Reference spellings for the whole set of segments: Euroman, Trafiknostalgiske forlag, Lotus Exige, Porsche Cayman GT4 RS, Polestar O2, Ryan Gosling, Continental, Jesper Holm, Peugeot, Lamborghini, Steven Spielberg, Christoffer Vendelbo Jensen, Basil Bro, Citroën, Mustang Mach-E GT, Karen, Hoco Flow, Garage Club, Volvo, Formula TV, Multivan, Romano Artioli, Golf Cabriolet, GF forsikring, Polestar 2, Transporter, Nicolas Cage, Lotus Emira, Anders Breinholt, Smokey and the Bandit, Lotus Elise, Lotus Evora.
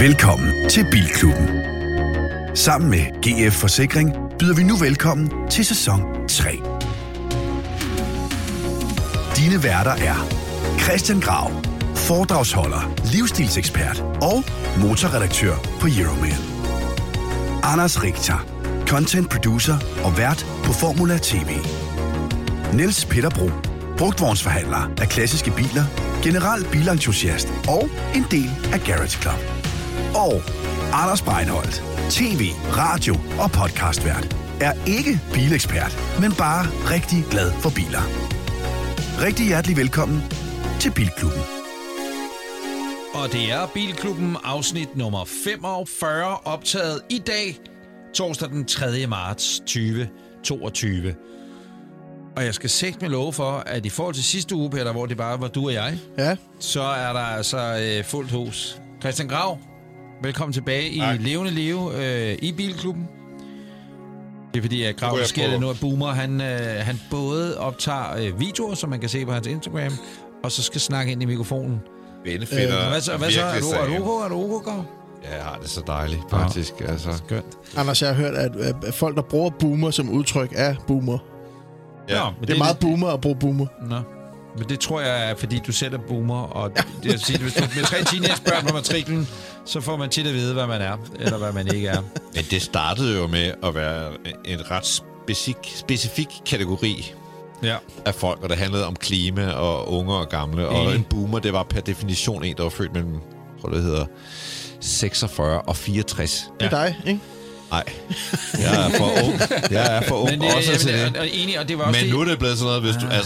Velkommen til Bilklubben. Sammen med GF Forsikring byder vi nu velkommen til sæson 3. Dine værter er Christian Grau, foredragsholder, livsstilsekspert og motorredaktør på Euroman. Anders Richter, content producer og vært på Formula TV. Niels Peter Bro, brugtvognsforhandler af klassiske biler, general bilentusiast og en del af Garage Club. Og Anders Breinholt, tv, radio og podcastvært, er ikke bilekspert, men bare rigtig glad for biler. Rigtig hjertelig velkommen til Bilklubben. Og det er Bilklubben, afsnit nummer 45, optaget i dag, torsdag den 3. marts 2022. Og jeg skal sætte mig love for, at i forhold til sidste uge, Peter, hvor det bare var du og jeg, ja, så er der altså fuldt hus. Christian Grau, velkommen tilbage i levende live i Bilklubben. Det er fordi, at Grau sker nu, at Boomer han både optager videoer, som man kan se på hans Instagram, og så skal snakke ind i mikrofonen. Hvad så? Er du okay? Ja, jeg har det så dejligt, faktisk. Ja, altså. Skønt. Anders, jeg har hørt, at folk, der bruger Boomer som udtryk, er Boomer. Ja. Nå, det er meget Boomer at bruge Boomer. Nå. Men det tror jeg er, fordi du selv er boomer, og det vil sige, hvis du med 3 teenagebørn på matriklen, så får man tit at vide, hvad man er, eller hvad man ikke er. Men det startede jo med at være en ret specifik kategori af folk, og det handlede om klima og unge og gamle, og en boomer, det var per definition en, der var født mellem, det hedder 46 og 64. Ja. Det er dig, ikke? Nej, jeg er for ung også til det. Men nu er det blevet sådan noget,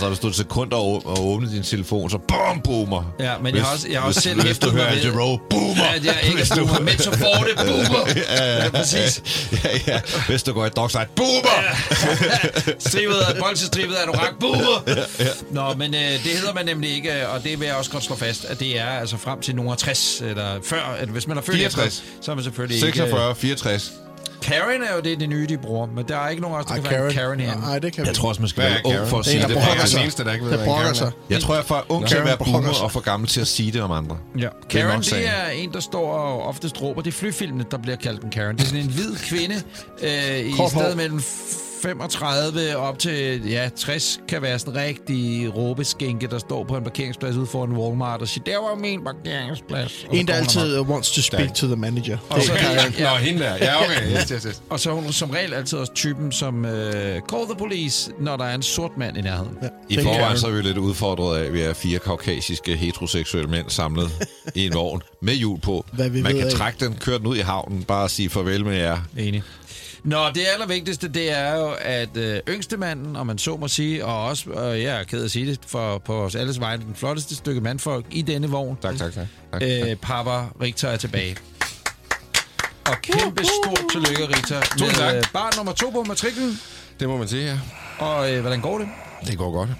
hvis du et sekund og åbner din telefon, så bum, boomer. Ja, men jeg har også selv hæftet mig ved. Boomer. Men så får det, boomer. Ja, præcis. Ja. Hvis du går i dogside, boomer. Bolsestribet af en orak, boomer. Ja. Nå, men det hedder man nemlig ikke, og det vil jeg også godt slå fast, at det er altså frem til nogen 60, eller før, at hvis man er født 64, så er man selvfølgelig 46, 64. Karen er jo det nye, de bruger, men der er ikke nogen også, der kan være Karen her. Nej, det kan vi. Jeg tror også, man skal være ung for at sige det. Der brokker sig. Jeg tror, jeg er for ung til at være boomer og for gammel til at sige det om andre. Ja. Karen, det er en, der står og oftest råber. Det er flyfilmene, der bliver kaldt en Karen. Det er sådan en hvid kvinde i stedet mellem 35 op til 60, kan være sådan en rigtig råbeskænke, der står på en parkeringsplads ude foran Walmart og siger, der var min parkeringsplads. En, der altid wants to speak to the manager. Og så hende der. Ja, okay. Yes. Og så er hun som regel altid også typen, som call the police, når der er en sort mand i nærheden. Ja. I forvejen så er vi lidt udfordret af, at vi er 4 kaukasiske heteroseksuelle mænd samlet i en vogn med hjul på. Man kan trække den, køre den ud i havnen, bare sige farvel med jer. Enig. Nå, det allervigtigste, det er jo, at yngstemanden, og man så må sige, og også, jeg er ked at sige det, for på os alles vegne, den flotteste stykke mandfolk i denne vogn. Tak. Papa Richter er tilbage. Og kæmpe stort tillykke, Richter. Med barn nummer 2 på matriklen. Det må man sige, ja. Og hvordan går det? Det går godt.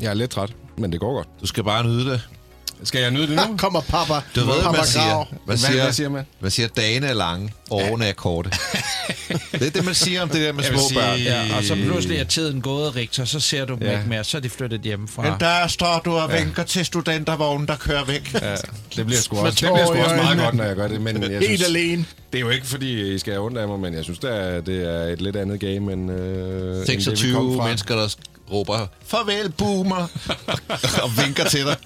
Jeg er lidt træt, men det går godt. Du skal bare nyde det. Skal jeg nyde det nu? Kommer papa. Du ved, hvad siger man? Man siger, dagene er lange, årene er korte. Det er det, man siger om det der med små børn. Ja, og så pludselig er tiden gået, Richter, så ser du dem ikke mere, så er de flyttet hjemmefra. Men der står du og vinker til studentervognen, der kører væk. Ja, det bliver sgu også meget godt, når jeg gør det. Men jeg synes, helt alene. Det er jo ikke, fordi I skal undlade mig, men jeg synes, det er et lidt andet game, end, 26 end det, mennesker, der råber, farvel, boomer, og vinker til dig.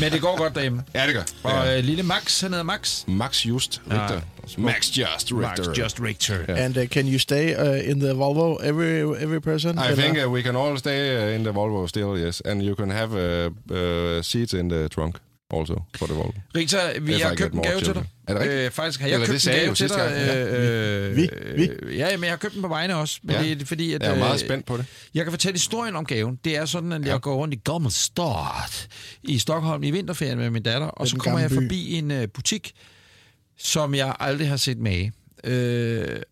Men det går godt derhjemme. Ja, det gør. Og lille Max, han hedder Max. Max Just Richter. Yeah. And can you stay in the Volvo, every person? I think we can all stay in the Volvo still, yes. And you can have seats in the trunk also for the Volvo. Richter, vi har købt en gave til dig. Er det rigtigt? Faktisk har jeg købt en gave til dig. Ja, men jeg har købt den på vegne også. Men det er, fordi, at, jeg er meget spændt på det. Jeg kan fortælle historien om gaven. Det er sådan, at jeg går rundt i Gamla Stan i Stockholm i vinterferien med min datter, og så kommer jeg forbi en butik, som jeg aldrig har set med.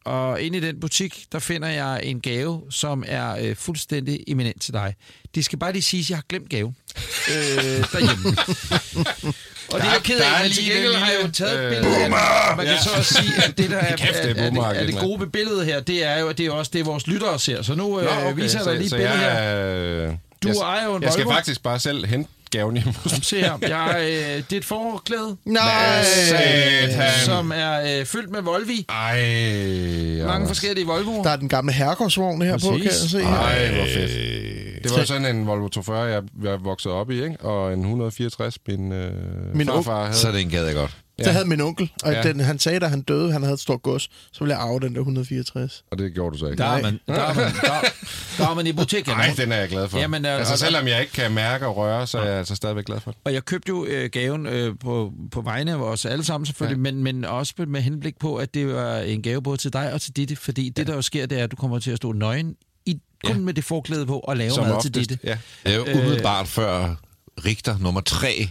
Og inde i den butik, der finder jeg en gave, som er fuldstændig eminent til dig. Det skal bare lige sige, at jeg har glemt gave derhjemme. Og det er jo ked af, at jeg har jo taget et billede. Man kan så også sige, at det der er det gode billede her, det er jo, at det er også det, vores lyttere ser. Så nu viser jeg dig lige et billede her. Du ejer jo en Volvo. Jeg skal faktisk bare selv hente gaven hjemme. Se her, det er et forklæde. Nej! Som er fyldt med Volvi. Ej! Mange forskellige Volvoer. Der er den gamle herregårdsvogn her på, kan jeg se. Ej, hvor fedt. Det var sådan en Volvo 240, jeg voksede op i, ikke? Og en 164, min farfar havde. Så den gad jeg godt. Ja. Der havde min onkel, og han sagde, da han døde, han havde et stort gods, så ville jeg arve den der 164. Og det gjorde du så ikke. Der er man i butikken. Nej, den er jeg glad for. Jamen, selvom jeg ikke kan mærke og røre, så er jeg altså stadigvæk glad for det. Og jeg købte jo gaven på vegne af os alle sammen selvfølgelig, men også med henblik på, at det var en gave både til dig og til Ditte, fordi det, der jo sker, det er, at du kommer til at stå nøgen kun med det forklæde på og lave mad til Ditte. Ja. Umiddelbart før Richter nummer 3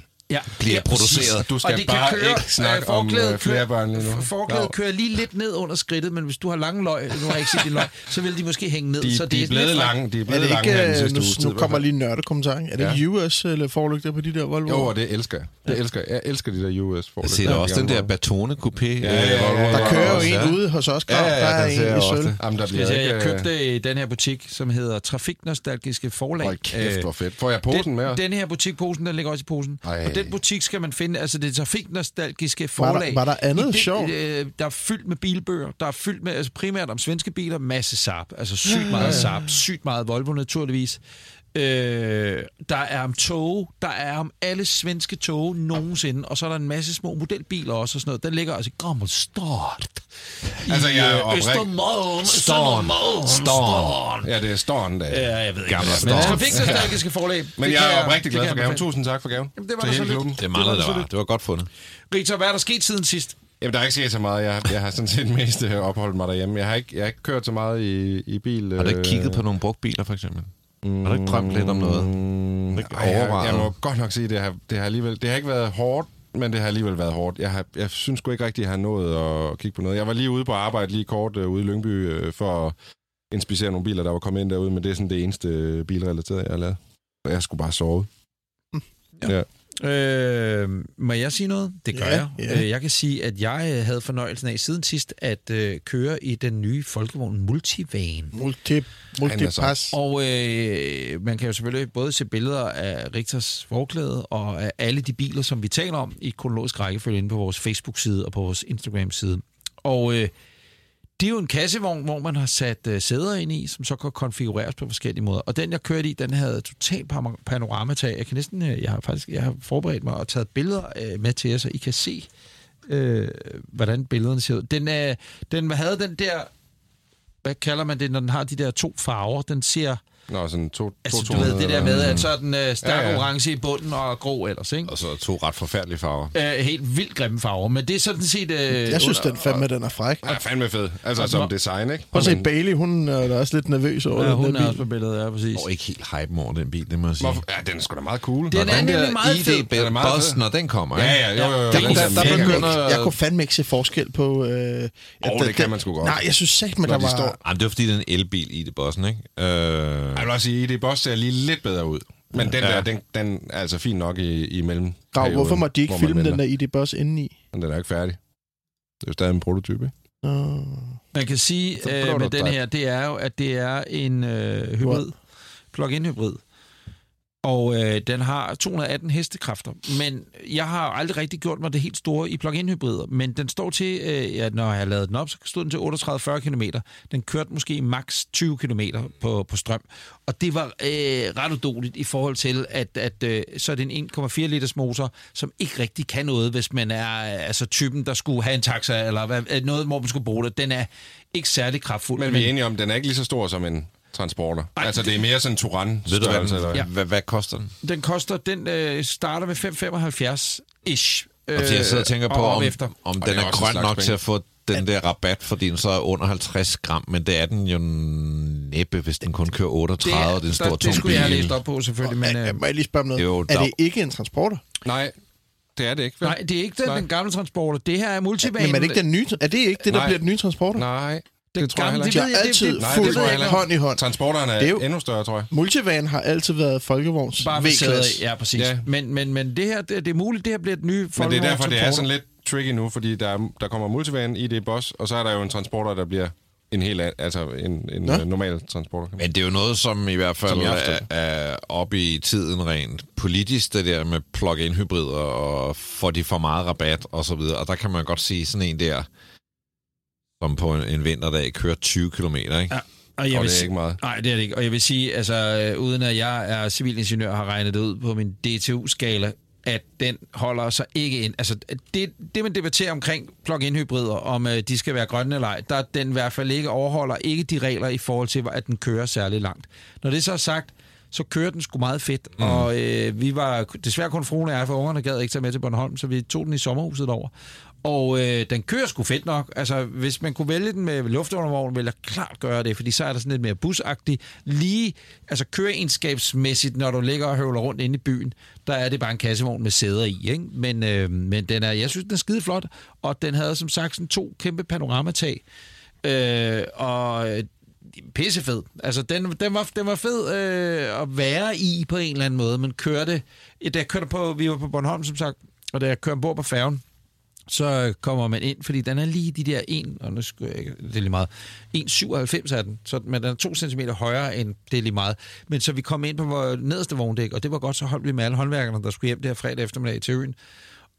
bliver produceret. Du skal og det bare kan køre, ikke snakke om flere børn lige nu. Forklædet kører lige lidt ned under skridtet, men hvis du har lange løg, nu har jeg ikke set de løg, så vil de måske hænge ned. De er blevet lange. Nu kommer lige en nørdekommentar. Er det US forlygter på de der Volvo? Jo, det elsker jeg. Jeg elsker de der US forlygter. Jeg ser også den der Bertone-coupé. Der kører jo en ude hos os. Der er en i sølv. Jeg købte i den her butik, som hedder Trafiknostalgiske Forlag. Hold kæft, hvor fedt. Får jeg posen med? Den her butikposen, den ligger også i posen. Den butik skal man finde, altså det Trafiknostalgiske Forlag. Var der andet sjovt? Der er fyldt med bilbøger, der er fyldt med, altså primært om svenske biler, masse Saab, altså sygt meget Saab, sygt meget Volvo naturligvis. Der er om tog, der er om alle svenske tog nogensinde, og så er der en masse små modelbiler også og sådan noget. Den ligger altså gammel stort. Altså jeg er Storm. Ja, det er Storm der. Ja, jeg ved ikke. Gamla Stan. Men Trafiknostalgiske Forlag. Men jeg er oprigtig glad for gaven. Tusind tak for gaven. Jamen, det var der så lidt. Det manglede der. Det var godt fundet. Richter, hvad er der sket siden sidst? Jamen, der er ikke sket så meget. Jeg har sådan set mest opholdt mig derhjemme. Jeg har ikke kørt så meget i bil. Har du ikke kigget på nogle brugte biler for eksempel? Har du ikke drømt lidt om noget? Jeg må godt nok sige, det har ikke været hårdt, men det har alligevel været hårdt. Jeg synes sgu ikke rigtigt, at jeg har nået at kigge på noget. Jeg var lige ude på arbejde, lige kort ude i Lyngby, for at inspicere nogle biler, der var kommet ind derude, men det er sådan det eneste bilrelaterede, jeg har lavet. Jeg skulle bare sove. Ja. Må jeg sige noget? Det gør jeg. Jeg kan sige, at jeg havde fornøjelsen af siden sidst at køre i den nye folkevogn Multivan. Multipass. Og man kan jo selvfølgelig både se billeder af Richters forklæde og af alle de biler, som vi taler om i kronologisk rækkefølge inde på vores Facebook-side og på vores Instagram-side. Og det er jo en kassevogn, hvor man har sat sæder ind i, som så kan konfigureres på forskellige måder. Og den, jeg kørte i, den havde totalt panoramatag. Jeg har forberedt mig og taget billeder med til jer, så I kan se, hvordan billederne ser ud. Den havde den der, hvad kalder man det, når den har de der to farver? Den ser... Nå, sådan to, du ved det der med, at så er den stærk orange i bunden og grå ellers, ikke? Og så to ret forfærdelige farver. Helt vildt grimme farver, men det er sådan set... jeg synes, den er fræk. Ja, fandme fed. Altså som design, ikke? Og se Bailey, hun er også lidt nervøs over den bil. Hun er også på billedet, præcis. Og ikke helt hypen over den bil, det må jeg sige. Ja, den er sgu da meget cool. Den er nemlig meget fed. Den er meget fed, når den kommer, ikke? Ja. Jeg kunne fandme ikke se forskel på... det kan man sgu godt. Nej, jeg synes sagt, men der var... Jamen, det var fordi, det er en elbil i det bossen, ikke? Jeg vil også sige, at ID Boss ser lige lidt bedre ud. Men den der, den er altså fin nok i mellem. Hvorfor må de ikke filme den der ID Boss indeni? Den er ikke færdig. Det er jo stadig en prototype. Man kan sige med den her, det er jo, at det er en hybrid. Plug-in hybrid. Og den har 218 hestekræfter. Men jeg har aldrig rigtig gjort mig det helt store i plug-in hybrider. Men den står til, når jeg lavede den op, så stod den til 38-40 km. Den kørte måske maks 20 km på strøm. Og det var ret udoligt i forhold til, at så er det en 1,4 liters motor, som ikke rigtig kan noget, hvis man er altså typen, der skulle have en taxa, eller noget, hvor man skulle bruge det. Den er ikke særlig kraftfuld. Men vi er enige om, den er ikke lige så stor som en... Transporter. Ej, altså, det er mere sådan en Touran-størrelse. Hvad koster den? Den koster, starter med 5,75-ish. Og jeg sidder og tænker på, om den er grøn nok til at få den der rabat, fordi den så er under 50 gram, men det er den jo næppe, hvis den kun kører 38, og det er en stor tung bil. Det skulle jeg have læst op på, selvfølgelig. Må jeg lige spørge om noget? Er det ikke en Transporter? Nej. Det er det ikke, vel? Nej, det er ikke den gamle Transporter. Det her er Multivan. Men er det ikke den nye? Er det ikke det, der bliver den nye Transporter? Nej. Det tror jeg ikke. Altid fuldt hånd i hånd. Transporterne er jo endnu større, tror jeg. Multivan har altid været folkevogns V-klasse. Ja, præcis. Ja. Men det her, det er muligt, det her bliver et nye folkevogns. Men det er derfor, det er sådan lidt tricky nu, fordi der kommer Multivan, ID Boss, og så er der jo en Transporter, der bliver en helt en normal transporter. Men det er jo noget, som i hvert fald er oppe i tiden rent politisk, det der med plug-in hybrider og får de for meget rabat og så videre. Og der kan man godt se sådan en der, som på en vinterdag kører 20 kilometer, ikke? Ja. Og det er ikke meget. Nej, det er det ikke. Og jeg vil sige, altså uden at jeg er civilingeniør, har regnet det ud på min DTU-skala, at den holder sig ikke ind. Altså, det man debatterer omkring plug-in-hybrider, om de skal være grønne eller ej, der den i hvert fald ikke overholder ikke de regler i forhold til, at den kører særlig langt. Når det så er sagt, så kører den sgu meget fedt. Mm. Og vi var desværre kun fruen og jeg, for ungerne gad ikke tage med til Bornholm, så vi tog den i sommerhuset derover. Og den kører sgu fedt nok. Altså, hvis man kunne vælge den med luftundervogn, ville jeg klart gøre det, fordi så er der sådan lidt mere busagtigt. Lige, altså køreegenskabsmæssigt, når du ligger og høvler rundt inde i byen, der er det bare en kassevogn med sæder i, ikke? Men den er, jeg synes, den er skide flot, og den havde som sagt sådan 2 kæmpe panoramatag. Og pissefed. Altså, den var fed at være i på en eller anden måde, men kørte... Vi var på Bornholm, som sagt, og da jeg kørte ombord på færgen, så kommer man ind, fordi den er lige de der 1,97 er den, så, men den er 2 centimeter højere end det er lige meget. Men så vi kom ind på vores nederste vogndæk, og det var godt, så holdt vi med alle håndværkerne, der skulle hjem der fredag eftermiddag til øen.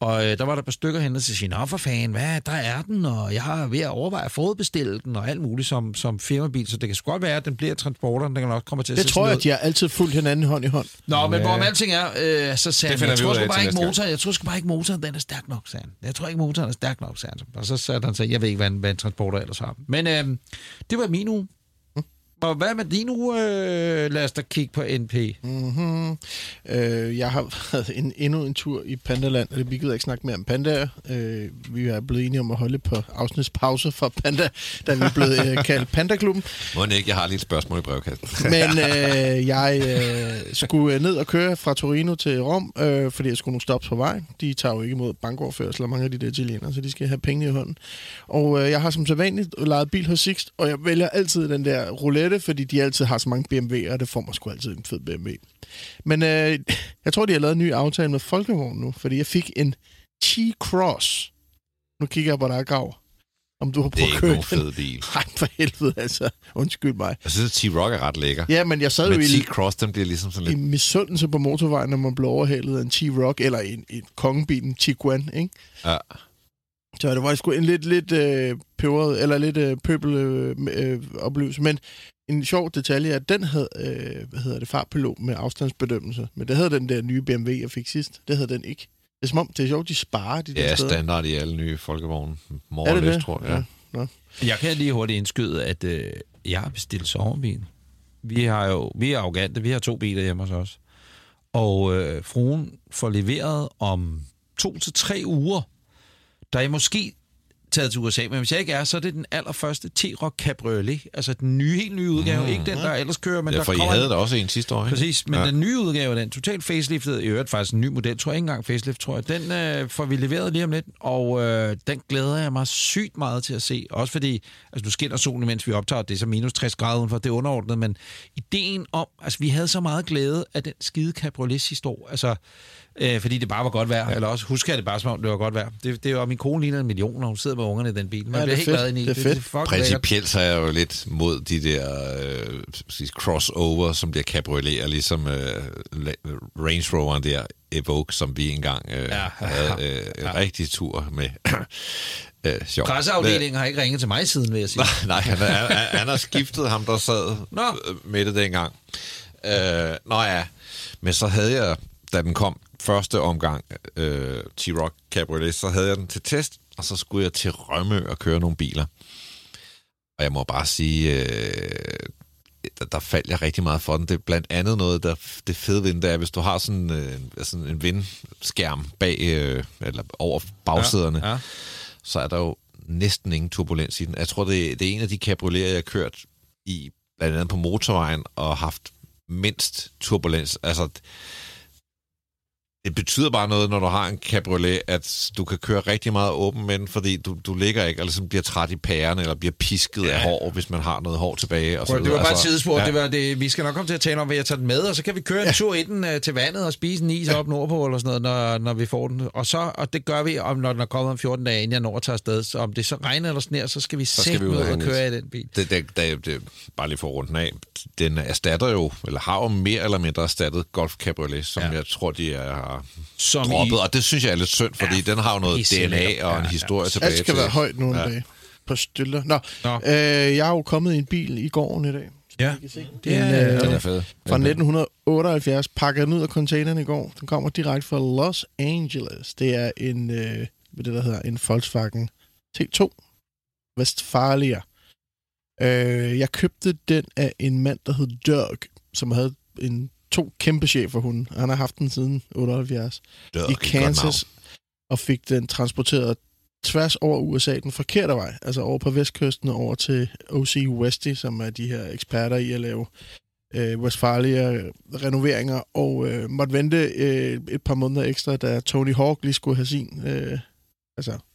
Og der var der et par stykker hen, der siger, nå for fanden, hvad, der er den, og jeg har ved at overveje at forudbestille den, og alt muligt som firmabil, så det kan sgu godt være, at den bliver transporteren, den kan nok komme til at det se tror jeg, at de har altid fulgt hinanden hånd i hånd. Nå, men hvorom alting er, så sagde han, jeg tror sgu bare ikke motoren, den er stærk nok, sagde han. Og så sagde han, jeg ved ikke, hvad en transporter ellers har. Men det var min uge. Og hvad med din uge? Lad os da kigge på NP. Mm-hmm. Jeg har været endnu en tur i Pandaland, og vi gider ikke snakke mere om pandaer. Vi er blevet enige om at holde på afsnitspause for panda, da vi er blevet kaldt Pandaklubben. Må ikke, jeg har lige et spørgsmål i brevkassen. Men jeg skulle ned og køre fra Torino til Rom, fordi jeg skulle nogle stops på vej. De tager jo ikke imod bankoverførsel, mange af de der italienere, så de skal have penge i hånden. Og jeg har som sædvanligt lejet bil hos Sixt, og jeg vælger altid den der roulette, fordi de altid har så mange BMW'er, og det får mig sgu altid en fed BMW. Men jeg tror, de har lavet en ny aftale med Folkevogn nu, fordi jeg fik en T-Cross. Nu kigger jeg på dig, Grav. Om du har prøvet at køre den. Det er ikke nogen fed bil. Nej, for helvede, altså. Undskyld mig. Jeg synes, T-Roc er ret lækker. Ja, men jeg sad jo i... T-Cross, den bliver ligesom sådan lidt... I misundelse på motorvejen, når man blev overhalet af en T-Roc, eller en kongebil, en Tiguan, ikke? Ja. Så det var sgu en lidt peberet, eller lidt pøbeloplevelse. Men en sjov detalje er, at den havde, fartpilot med afstandsbedømmelse. Men det havde den der nye BMW, jeg fik sidst. Det havde den ikke. Det er som om, det er sjovt, de sparer de der steder. Ja, standard i alle nye folkevogne. Er det det? Tror jeg. Ja. Jeg kan lige hurtigt indskyde, at jeg har bestilt soverbil. Vi er arrogante. Vi har 2 biler hjemme hos os. Og fruen får leveret om 2 til 3 uger. Der er måske taget til USA, men hvis jeg ikke er, så er det den allerførste T-Roc Cabriolet. Altså den nye, helt nye udgave. Ikke den, der ellers kører, men ja, der kommer... Ja, for I havde der også en sidste år, ikke? Præcis, men den nye udgave, den totalt faceliftet, i øvrigt faktisk en ny model, tror jeg ikke engang facelift, tror jeg. Den får vi leveret lige om lidt, og den glæder jeg mig sygt meget til at se. Også fordi, altså nu skinner solen, mens vi optager, det er så minus 60 grader udenfor, det er underordnet, men ideen om... Altså vi havde så meget glæde af den skide Cabriolet sidste år, altså... fordi det bare var godt vejr, eller også husker jeg det bare som om det var godt vejr. Det var min kone ligner 1 million, og hun sidder med ungerne i den bil. Man bliver helt glad ind i det. Det er fedt. Principielt så er jeg jo lidt mod de der crossover, som bliver cabrioleter, ligesom Range Roveren der, Evoque, som vi engang havde rigtig tur med. Presseafdelingen har ikke ringet til mig siden, vil jeg sige. Nej, han har skiftet ham, der sad med det dengang. Men så havde jeg, da den kom første omgang, T-Roc Cabriolet, så havde jeg den til test, og så skulle jeg til Rømø og køre nogle biler. Og jeg må bare sige, der faldt jeg rigtig meget for den. Det er blandt andet noget, det fede ved den, der er, hvis du har sådan en vindskærm bag, eller over bagsæderne, så er der jo næsten ingen turbulens i den. Jeg tror, det er en af de cabrioleter, jeg har kørt i, blandt andet på motorvejen, og haft mindst turbulens. Altså... det betyder bare noget, når du har en cabriolet, at du kan køre rigtig meget åben med den, fordi du ligger ikke, eller sådan bliver træt i pærerne, eller bliver pisket af hår, hvis man har noget hår tilbage. Og så det var bare et sidespor. Ja. Det var det, vi skal nok komme til at tale om, hvad jeg tager den med, og så kan vi køre en tur i den til vandet og spise en is op nordpå, eller sådan noget, når vi får den. Og det gør vi, om når den er kommet om 14 dage, inden jeg når at tage afsted. Så om det så regner eller sner, så skal vi sætte ud og køre i den bil. Det bare lige for rundt af. Den erstatter jo, eller har jo mere eller mindre erstattet Golf Cabriolet, som jeg tror, de har droppet. Og det synes jeg er lidt synd, fordi den har jo noget DNA og en historie tilbage til. Alt skal være højt nogle dage. På stiller. Nå. Jeg er jo kommet i en bil i gården i dag. Ja, det er fed. Fra 1978, pakket den ud af containeren i går. Den kommer direkte fra Los Angeles. Det er en, en Volkswagen T2 Westfalia. Jeg købte den af en mand, der hed Dirk, som havde to kæmpe cheferhunde. Han har haft den siden 78 i Kansas, og fik den transporteret tværs over USA, den forkerte vej, altså over på vestkysten og over til OC Westy, som er de her eksperter i at lave Westfalia-renoveringer, og måtte vente et par måneder ekstra, da Tony Hawk lige skulle have sin,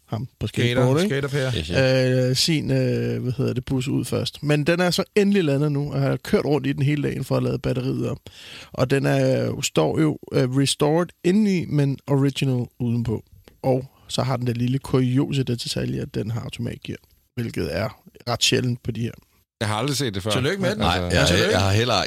ham på skateboard, bus ud først. Men den er så endelig landet nu, og har kørt rundt i den hele dagen for at lade batteriet op. Og den står jo restored indeni, men original udenpå. Og så har den det lille kuriose detalje, at den har automatgear, hvilket er ret sjældent på de her. Jeg har aldrig set det før. Tillykke med den. Nej,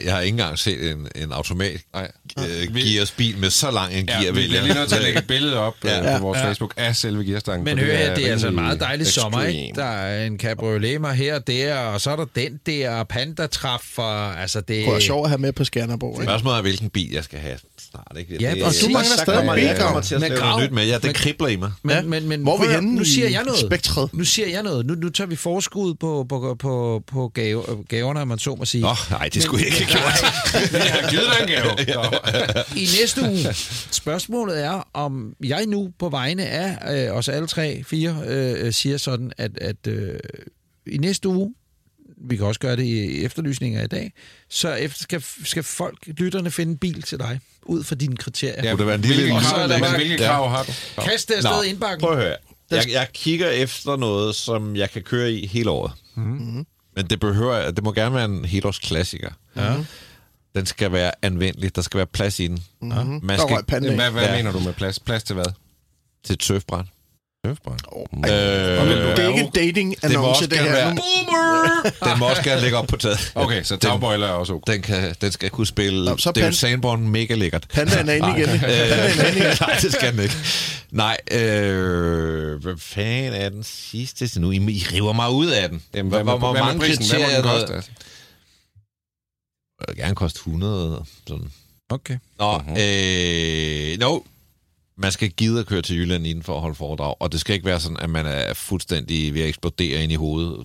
jeg har ikke engang set en automatgearsbil med så lang en gear. Vi er lige nødt til at lægge et billede op på vores Facebook af selve gearstangen. Men hør, det er altså en meget dejlig sommer, ikke? Der er en cabriolet her og der, og så er der den der pandatræf. Altså det kunne være sjovt at have med på Skanderborg. Ikke? Spørgsmålet er, hvilken bil jeg skal have snart. Ikke? Ja, og du mangler stadig bilkammer til at slæve noget nyt med. Ja, det kribler i mig. Men hvor er vi henne i spektret? Nu siger jeg noget. Nu tager vi forskud på gaverne, man så må sige. Nå, nej, det skulle jeg ikke have gjort. Jeg har givet dig en gave. I næste uge, spørgsmålet er, om jeg nu på vegne af os alle fire, siger sådan, at i næste uge, vi kan også gøre det i efterlysninger i dag, så skal folk, lytterne, finde en bil til dig, ud fra dine kriterier. Ja, det var en lille hvilke krav har du? Kast det afsted i indbakken. Prøv at høre. Jeg kigger efter noget, som jeg kan køre i hele året. Mm-hmm. Men det må gerne være en helårsklassiker. Ja. Den skal være anvendelig. Der skal være plads i den. Mm-hmm. Man skal... Hvad mener du med plads? Plads til hvad? Til et surfbræt. Det er ikke en dating-annonce, det her. Være... Boomer! Den må også gerne ligge op på taget. Okay, så tagbøjler er også okay. Den skal kunne spille... Det er jo Sandborn mega lækkert. Pandaen er inde igen. Nej, det skal den ikke. Nej, hvad fanden er den sidste nu? I river mig ud af den. Jamen, hvor mange kriterier er det? Jeg vil gerne koste 100. Sådan. Okay. Nå, man skal gide at køre til Jylland inden for at holde foredrag, og det skal ikke være sådan, at man er fuldstændig ved at eksplodere ind i hovedet.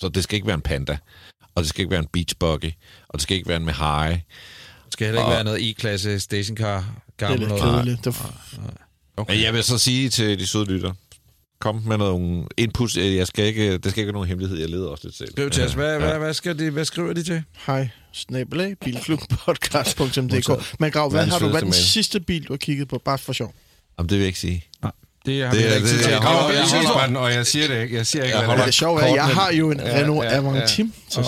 Så det skal ikke være en Panda, og det skal ikke være en Beach Buggy, og det skal ikke være en Mehari. Det skal heller ikke være noget E-klasse stationcar. Gammel det er lidt okay. Jeg vil så sige til de søde lytter, kom med nogle input. Det skal ikke være nogen hemmelighed, jeg leder også lidt selv. Skriv til os. Hvad skriver de til? Hej. @bilklubpodcast.dk. Men Grau, hvad har den sidste bil, du har kigget på? Bare for sjov. Jamen, det vil jeg ikke sige. Nej. Det har jeg ikke tid til. Og jeg siger det ikke. Det sjove er, jeg har jo en Renault Avantime. Den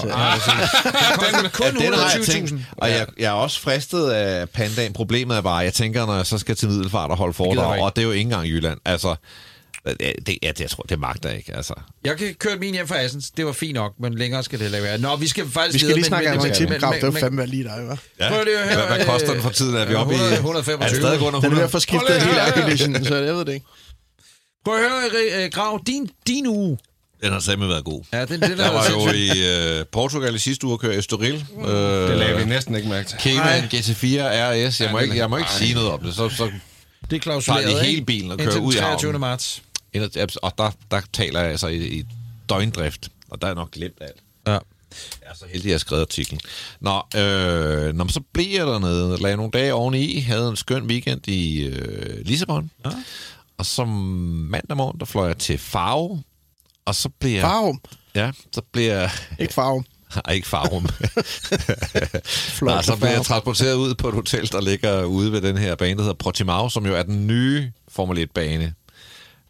har jeg tænkt. Og jeg er også fristet af Pandaen. Problemet er bare, jeg tænker, når jeg så skal til Middelfart og holde foredrag, og det er jo ikke engang Jylland. Altså... jeg tror, det magter ikke, altså. Jeg kan køre min hjem fra Assens, det var fint nok, men længere skal det heller være. Nå, vi skal faktisk... Vi skal lige snakke om en timekrav, det er jo fandme lige dig, hva'? Ja. Hvad koster den for tiden? Er vi oppe i... 125. Er det stadig under 100? Den er ved at få skiftet hele airconditionen, så jeg ved det ikke. Prøv at høre, Grav, din uge... Den har simpelthen været god. Ja, jeg var jo i Portugal i sidste uge og kørte Estoril. Det lavede vi næsten ikke mærke til. Cayman, GT4, RS, jeg må ikke sige noget om det, så det er klausuleret hele bilen og kører ud i havnen. 23. marts. Og der taler jeg altså i døgndrift, og der er nok glemt alt. Ja. Jeg er så heldig, at jeg skrev artiklen. Nå, så blev jeg dernede, lagde nogle dage oveni, havde en skøn weekend i Lissabon, og som mandag morgen, der fløj jeg til Faro, og så blev jeg... Faro? Ja, så blev jeg... Ikke Faro. Nej, ikke Farum. Nej, så bliver jeg transporteret ud på et hotel, der ligger ude ved den her bane, der hedder Portimão, som jo er den nye Formel 1-bane.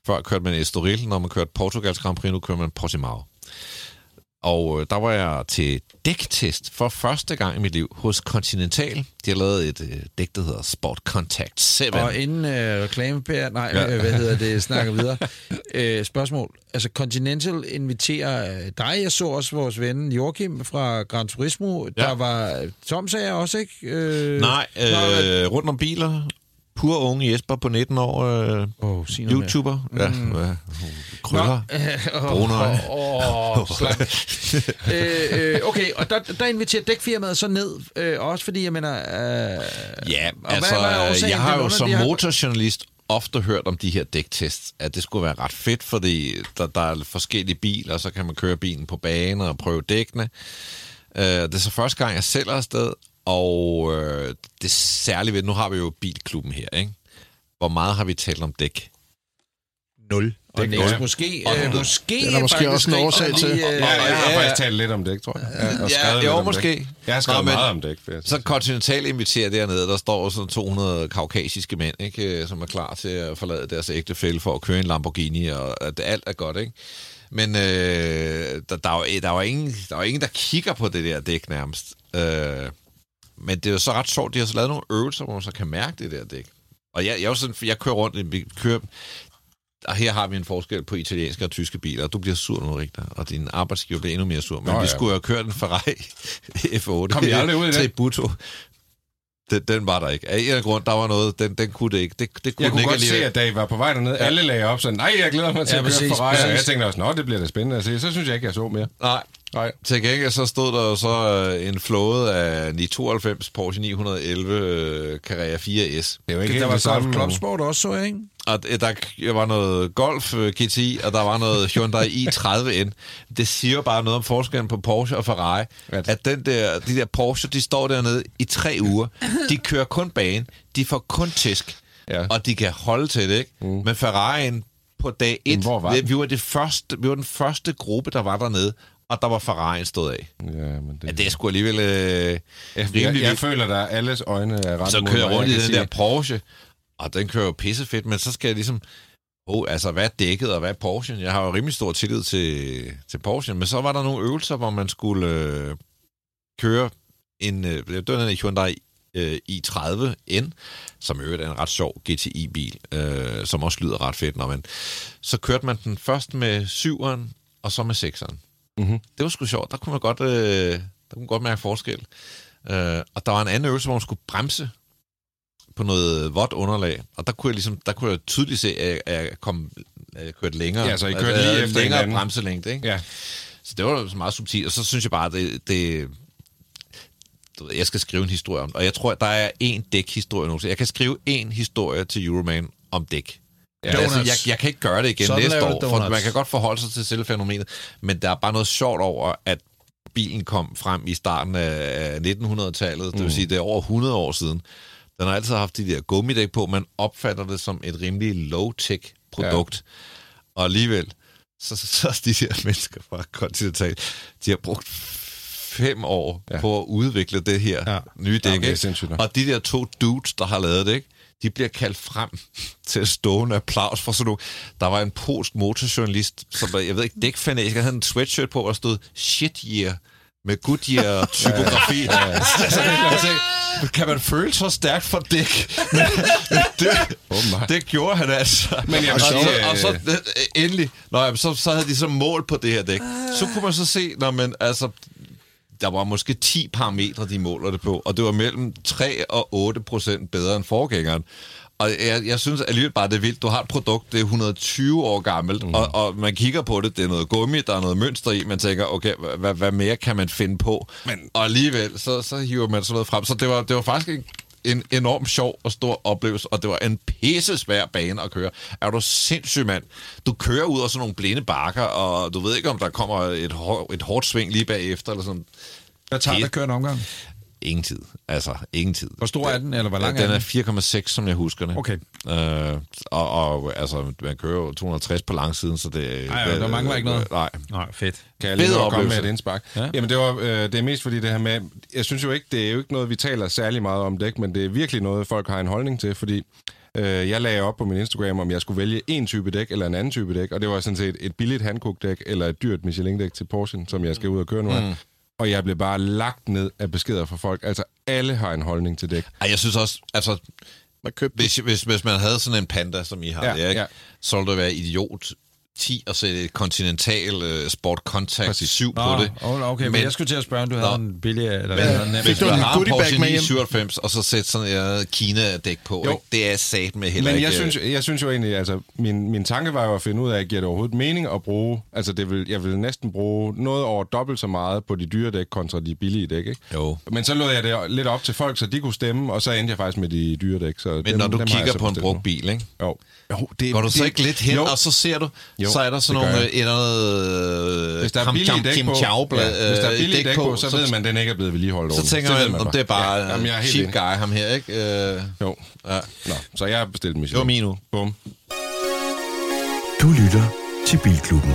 Før kørte man Estoril, når man kørte Portugals Grand Prix, nu kører man Portimão. Og der var jeg til dæktest for første gang i mit liv hos Continental. De har lavet et dæk, der hedder Sport Contact 7. Og inden snakker videre. Spørgsmål. Altså, Continental inviterer dig. Jeg så også vores ven Joachim fra Gran Turismo. Ja. Der var tomsager også, ikke? Rundt om biler. Pur unge Jesper på 19 år, YouTuber, krøller, brunøje. Okay, og der inviterer dækfirmaet så ned, også fordi, jeg mener... jeg har jo som motorjournalist ofte hørt om de her dæktests, at det skulle være ret fedt, fordi der er forskellige biler, og så kan man køre bilen på baner og prøve dækkene. Det er så første gang, jeg selv er afsted, og det særlige ved, nu har vi jo bilklubben her, ikke? Hvor meget har vi talt om dæk? 0. Og næste, måske... Eller måske også en årsag til... Jeg har faktisk talt lidt om dæk, tror jeg. Måske. Jeg har skrevet meget om dæk. Så Continental inviterer dernede, der står sådan 200 kaukasiske mænd, ikke? Som er klar til at forlade deres ægtefælle for at køre en Lamborghini, og alt er godt, ikke? Men der er ingen, der kigger på det der dæk nærmest. Men det er jo så ret sjovt, de har så lavet nogle øvelser, hvor man så kan mærke det der dæk. Og jeg kører rundt, og her har vi en forskel på italienske og tyske biler, og du bliver sur nu, Richter, og din arbejdsgiver bliver endnu mere sur. Men vi skulle jo have kørt en Ferrari F8. Kom jeg aldrig ud i Tributo. Den var der ikke. Af en eller anden grund, der var noget, den kunne det ikke. Jeg kunne godt se, at da I var på vej dernede, alle lagde op sådan, nej, jeg glæder mig til at køre Ferrari. Og jeg tænkte også, nå, det bliver da spændende at se. Så synes jeg ikke, jeg så mere. Nej. Til gengæld så stod der jo så en flåde af 992 Porsche 911 Carrera 4S. Det var ikke der var samme Clubsport også, så jeg, ikke? Og der var noget Golf GTI, og der var noget Hyundai i30N. Det siger bare noget om forskellen på Porsche og Ferrari, at de der Porsche, de står dernede i 3 uger. De kører kun banen, de får kun tæsk, og de kan holde til det, ikke? Men Ferrarien på dag 1, vi var den første gruppe, der var dernede, og der var Ferrarien stået af. Ja, men det er sgu alligevel rimelig. Jeg føler, der alles øjne er ret. Så kører rundt i den der Porsche, og den kører jo pissefedt, men så skal jeg ligesom... hvad er dækket, og hvad er Porschen? Jeg har jo rimelig stor tillid til Porschen, men så var der nogle øvelser, hvor man skulle køre en... det var den Hyundai i30N, som øvrigt er en ret sjov GTI-bil, som også lyder ret fedt, når man... Så kørte man den først med 7'eren, og så med 6'eren. Mm-hmm. Det var sgu sjovt. Der kunne man godt mærke forskel. Og der var en anden øvelse, hvor man skulle bremse på noget vådt underlag, og der kunne jeg tydeligt se, at jeg kørte længere. Ja, så I kørte lige efter længere bremselængde, ikke? Ja. Så det var meget subtilt, og så synes jeg bare, at jeg skal skrive en historie om det, og jeg tror, at der er en dækhistorie nu. Så jeg kan skrive en historie til Euroman om dæk. Ja. Altså, jeg kan ikke gøre det igen næste år, for man kan godt forholde sig til selve fænomenet, men der er bare noget sjovt over, at bilen kom frem i starten af 1900-tallet, det vil sige, det er over 100 år siden. Den har altid haft de der gummidæk på. Man opfatter det som et rimelig low-tech produkt. Ja. Og alligevel, så de her mennesker fra Continental, de har brugt 5 år på at udvikle det her nye dæk. Jamen, og de der 2 dudes, der har lavet det, ikke? De bliver kaldt frem til stående applaus for sådan noget. Der var en polsk motorjournalist, som jeg ved ikke, dækfanatisk, han havde en sweatshirt på, og stod shit year med Goodyear-typografi. Kan man føle så stærkt for dæk? Det gjorde han altså. Men endelig... Så havde de så mål på det her dæk. Så kunne man så se, der var måske 10 parametre, de måler det på, og det var mellem 3 og 8% bedre end forgængeren. Og jeg synes alligevel bare, det er vildt. Du har et produkt, det er 120 år gammelt, og man kigger på det, det er noget gummi, der er noget mønster i, man tænker, okay, hvad mere kan man finde på? Men... Og alligevel, så hiver man sådan noget frem. Så det var faktisk en enorm sjov og stor oplevelse, og det var en pissesvær bane at køre. Er du sindssyg, mand? Du kører ud af sådan nogle blinde bakker, og du ved ikke, om der kommer et hårdt sving lige bagefter, eller sådan. Hvad tager der kører en omgang? ingen tid. Altså, ingen tid. Hvor stor er den, eller hvor lang er den? Den er 4,6, som jeg husker det. Okay. Og altså, man kører 260 på langsiden, så det... Nej, der mangler ikke noget. Nej. Nej, fedt. Kan jeg lige komme med et indspark? Ja? Jamen, det er mest fordi det her med... Jeg synes jo ikke, det er jo ikke noget, vi taler særlig meget om det, ikke? Men det er virkelig noget, folk har en holdning til, fordi... Jeg lagde op på min Instagram, om jeg skulle vælge en type dæk eller en anden type dæk, og det var sådan set et billigt Hankook-dæk eller et dyrt Michelin-dæk til Porsche, som jeg skal ud og køre nu af. Mm. Og jeg blev bare lagt ned af beskeder fra folk. Altså, alle har en holdning til dæk. Ej, jeg synes også, altså, hvis man havde sådan en Panda, som I har, ja, det, ikke? Ja. Så ville det være idiot 10 og sætte et Continental Sport Contact 7 på det. Okay, men jeg skulle til at spørge, om du havde en billig... Eller men, fik du en goodiebag med hjem? 97, og så sætte sådan et Kina-dæk på. Ikke? Det er sat med heller men jeg ikke... Men jeg synes jo egentlig, altså, min tanke var jo at finde ud af, at giver det overhovedet mening at bruge... Altså, jeg ville næsten bruge noget over dobbelt så meget på de dyre dæk kontra de billige dæk, ikke? Jo. Men så lod jeg det lidt op til folk, så de kunne stemme, og så endte jeg faktisk med de dyre dæk. Så men når du kigger på en brugt bil, ikke? Jo, det, går du så ikke lidt hen, og så ser du, så er der sådan nogle et eller andet... Hvis der er billige dæk på, så ved man, den ikke er blevet vedligeholdt. Så tænker man, det er bare cheap guy, ham her, ikke? Jo. Ja. Nå, så jeg har bestilt mig. Det var min nu. Bum. Du lytter til Bilklubben.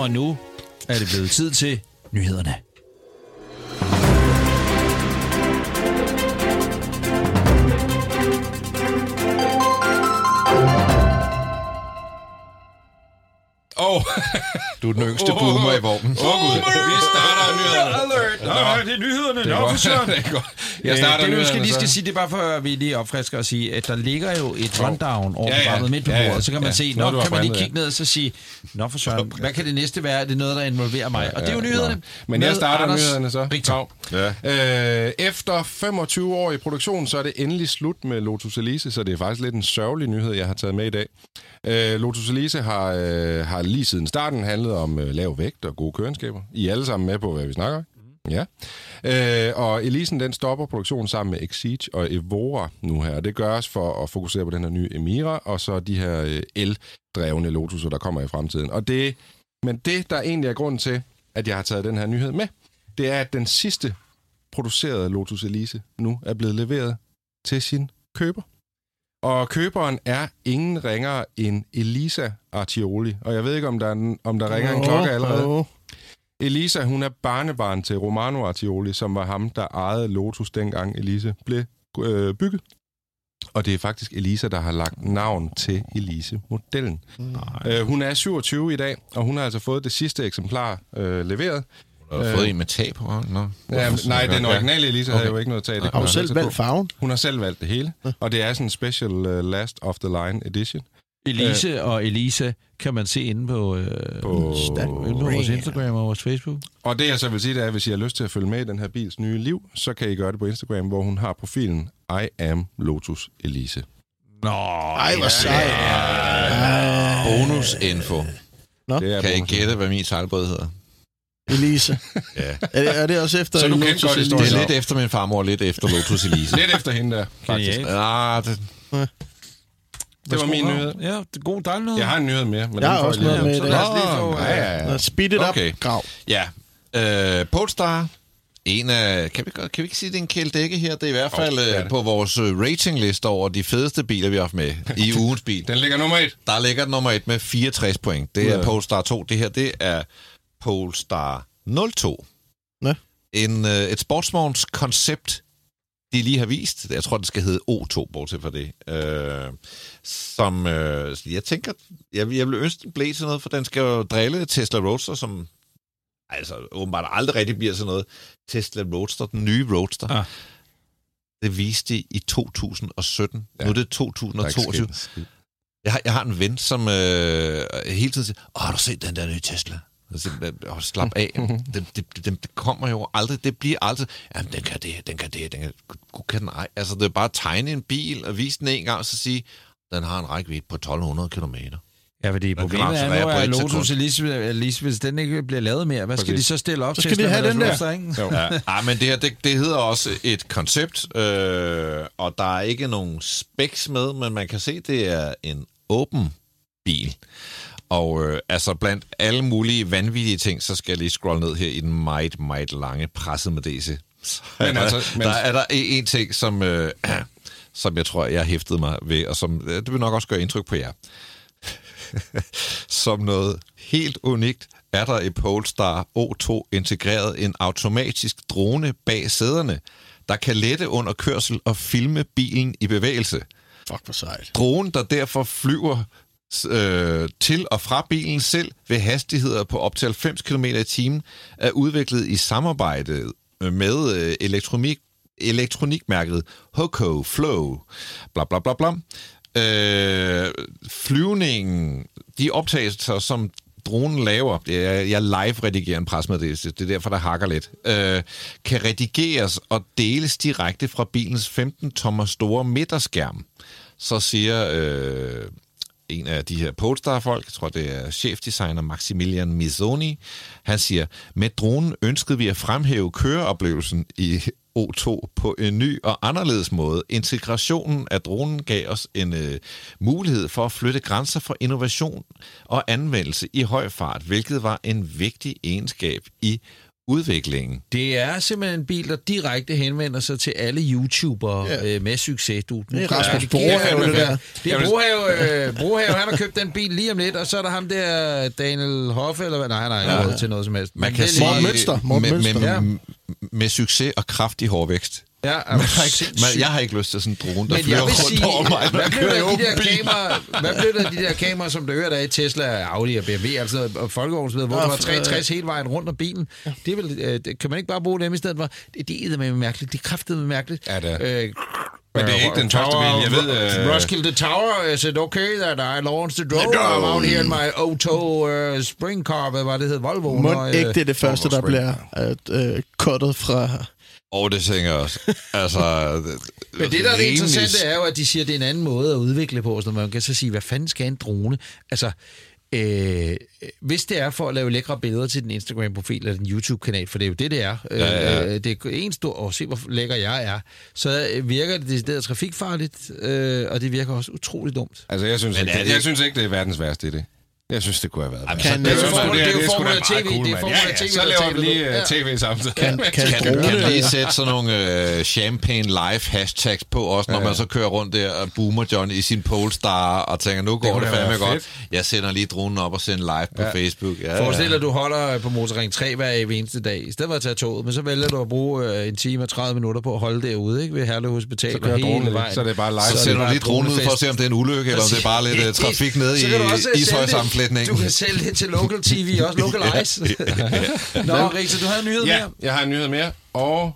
Og nu er det blevet tid til nyhederne. Du er den yngste boomer i vognen. Vi starter nyhederne. Nå, det er nyhederne. Nå, for søren. Jeg starter nyhederne. Det, vi lige skal sige, det er bare for, at vi lige opfrisker og sige, at der ligger jo et rundown over programmet midt på bordet. Så kan man se, nå, kan man lige kigge ned og så sige, nå, for søren, hvad kan det næste være? Det er noget, der involverer mig. Og det er jo nyhederne. Men jeg starter nyhederne så. Efter 25 år i produktion, så er det endelig slut med Lotus Elise, så det er faktisk lidt en sørgelig nyhed, jeg har taget med i dag. Lotus Elise har lige siden starten handlede om lav vægt og gode kørenskaber. I er alle sammen med på, hvad vi snakker. Ja. Og Elisen, den stopper produktionen sammen med Exige og Evora nu her. Det gøres for at fokusere på den her nye Emira, og så de her eldrevne Lotus'er, der kommer i fremtiden. Men det, der egentlig er grunden til, at jeg har taget den her nyhed med, det er, at den sidste producerede Lotus Elise nu er blevet leveret til sin køber. Og køberen er ingen ringere end Elisa Artioli. Og jeg ved ikke, om der ringer en klokke allerede. Elisa, hun er barnebarn til Romano Artioli, som var ham, der ejede Lotus, dengang Elise blev bygget. Og det er faktisk Elisa, der har lagt navn til Elise-modellen. Hun er 27 i dag, og hun har altså fået det sidste eksemplar leveret. Hun har fået en med tag på hånden? Nej, den originale Elisa havde jo ikke noget tag. Har hun selv valgt farven? Hun har selv valgt det hele, og det er sådan en special last of the line edition. Elise og Elisa kan man se inde på, inde på vores Instagram og vores Facebook. Og det jeg så vil sige, det er, at hvis I har lyst til at følge med i den her bils nye liv, så kan I gøre det på Instagram, hvor hun har profilen I am Lotus Elise. Nå, ej, hvor sejt. Bonusinfo. Kan I gætte, hvad min sejlbrød hedder? Elise. Ja. Er det også efter så Lotus godt, Elise? Det er lidt efter min farmor, lidt efter Lotus Elise. Lidt efter hende der, faktisk. Det var min nyhed. Ja, det er god dejlighed. Jeg har en nyhed mere. Men jeg har også noget med i dag. Speed it up, Grav. Ja. Polestar. En af... Kan vi ikke sige, det er en kældække her? Det er i hvert fald på vores ratingliste over de fedeste biler, vi har haft med i ugens bil. Den ligger nummer 1. Der ligger nummer 1 med 64 point. Det er Polestar 2. Det her, det er... Polestar 02. Ja. Et sportsvognskoncept, de lige har vist. Jeg tror, den skal hedde O2, bortset fra det. Jeg tænker, jeg vil ønske, den blev sådan noget, for den skal jo drille Tesla Roadster, som altså åbenbart aldrig rigtig bliver sådan noget. Tesla Roadster, den nye Roadster. Ah. Det viste i 2017. Ja. Nu er det 2022. Jeg har en ven, som hele tiden siger, har du set den der nye Tesla? Og slap af. Det kommer jo aldrig. Det bliver aldrig... Jamen, den kan det. Gud kan den ej. Altså, det er bare at tegne en bil og vise den en gang, og så sige, den har en rækkevidde på 1.200 kilometer. Ja, fordi problemet er nu, at Lotus Elise, hvis den ikke bliver lavet mere, hvad skal de så stille op til? Så skal de have den der. Ja, men det her, det hedder også et koncept, og der er ikke nogen specs med, men man kan se, det er en åben bil. Og altså blandt alle mulige vanvittige ting, så skal jeg lige scrolle ned her i den meget, meget lange pressemeddelelse. Men altså, men... Der er der en ting, som jeg tror, jeg hæftede mig ved, og som det vil nok også gøre indtryk på jer. Som noget helt unikt er der i Polestar O2 integreret en automatisk drone bag sæderne, der kan lette under kørsel og filme bilen i bevægelse. Fuck, hvor sejt. Dronen, der derfor flyver til og fra bilen selv ved hastigheder på op til 90 km i timen, er udviklet i samarbejde med elektronikmærket Hoco Flow. Bla, bla, bla, bla. Flyvningen, de optagelser, som dronen laver, jeg live-redigerer en pressemeddelelse, det er derfor, der hakker lidt, kan redigeres og deles direkte fra bilens 15 tommer store midterskærm. Så siger en af de her Polestar-folk, jeg tror, det er chefdesigner Maximilian Mizoni, han siger, med dronen ønskede vi at fremhæve køreoplevelsen i O2 på en ny og anderledes måde. Integrationen af dronen gav os en mulighed for at flytte grænser for innovation og anvendelse i høj fart, hvilket var en vigtig egenskab i udviklingen. Det er simpelthen en bil, der direkte henvender sig til alle YouTubere med succes. Det er Rasmus Brohave, det der. Det er Brohave, han har købt den bil lige om lidt, og så er der ham der, Daniel Hoffe, eller hvad? Nej, han har ikke råd til noget som helst. Man kan sige... Med succes og kraftig hårvækst. Ja, jeg har ikke lyst til sådan en drone, der flyver rundt over mig. Hvad blev der de der kameraer, som der er i Tesla, Audi og BMW, altså og folkevognsmedder, hvor der var 63 hele vejen rundt om bilen? Ja. Det vil, kan man ikke bare bruge dem i stedet for? Det er mærkeligt. Det er kraftedeme mærkeligt. Ja, det er. Men det er ikke den første bil, jeg ved. Roskilde Tower, I said, okay, that I launched the drone around here in my O2 spring car, hvad var det hed, Volvo? Må ikke det er det første, der bliver kuttet fra... Og det tænker jeg også. Altså, men det, der er det interessante, er jo, at de siger, at det er en anden måde at udvikle på. Så man kan så sige, hvad fanden skal en drone? Altså, hvis det er for at lave lækre billeder til den Instagram-profil eller den YouTube-kanal, for det er jo det, det er. Det er en stor... se, hvor lækker jeg er. Så virker det decideret trafikfarligt, og det virker også utroligt dumt. Altså, jeg synes ikke, det er verdens værste i det. Jeg synes, det kunne have været det. Det er jo Formula TV. Så laver vi lige tv samtidig. Kan lige sætte sådan nogle champagne live hashtags på, også når man så kører rundt der og boomer John i sin Polestar og tænker, nu går det fandme godt. Jeg sender lige dronen op og sender live på Facebook. Forestil dig, at du holder på Motorring 3 hver eneste dag. I stedet for at tage toget, men så vælger du at bruge en time og 30 minutter på at holde derude, ikke? Ved Herlev Hospital. Så kører dronen, så det er bare live. Så sender du lige dronen ud for at se, om det er en ulykke, eller om det er bare lidt trafik nede i Ishøj. Du kan sælge det til local TV, også local ice. Nå, Richter, du havde en nyhed mere. Jeg har en nyhed mere, og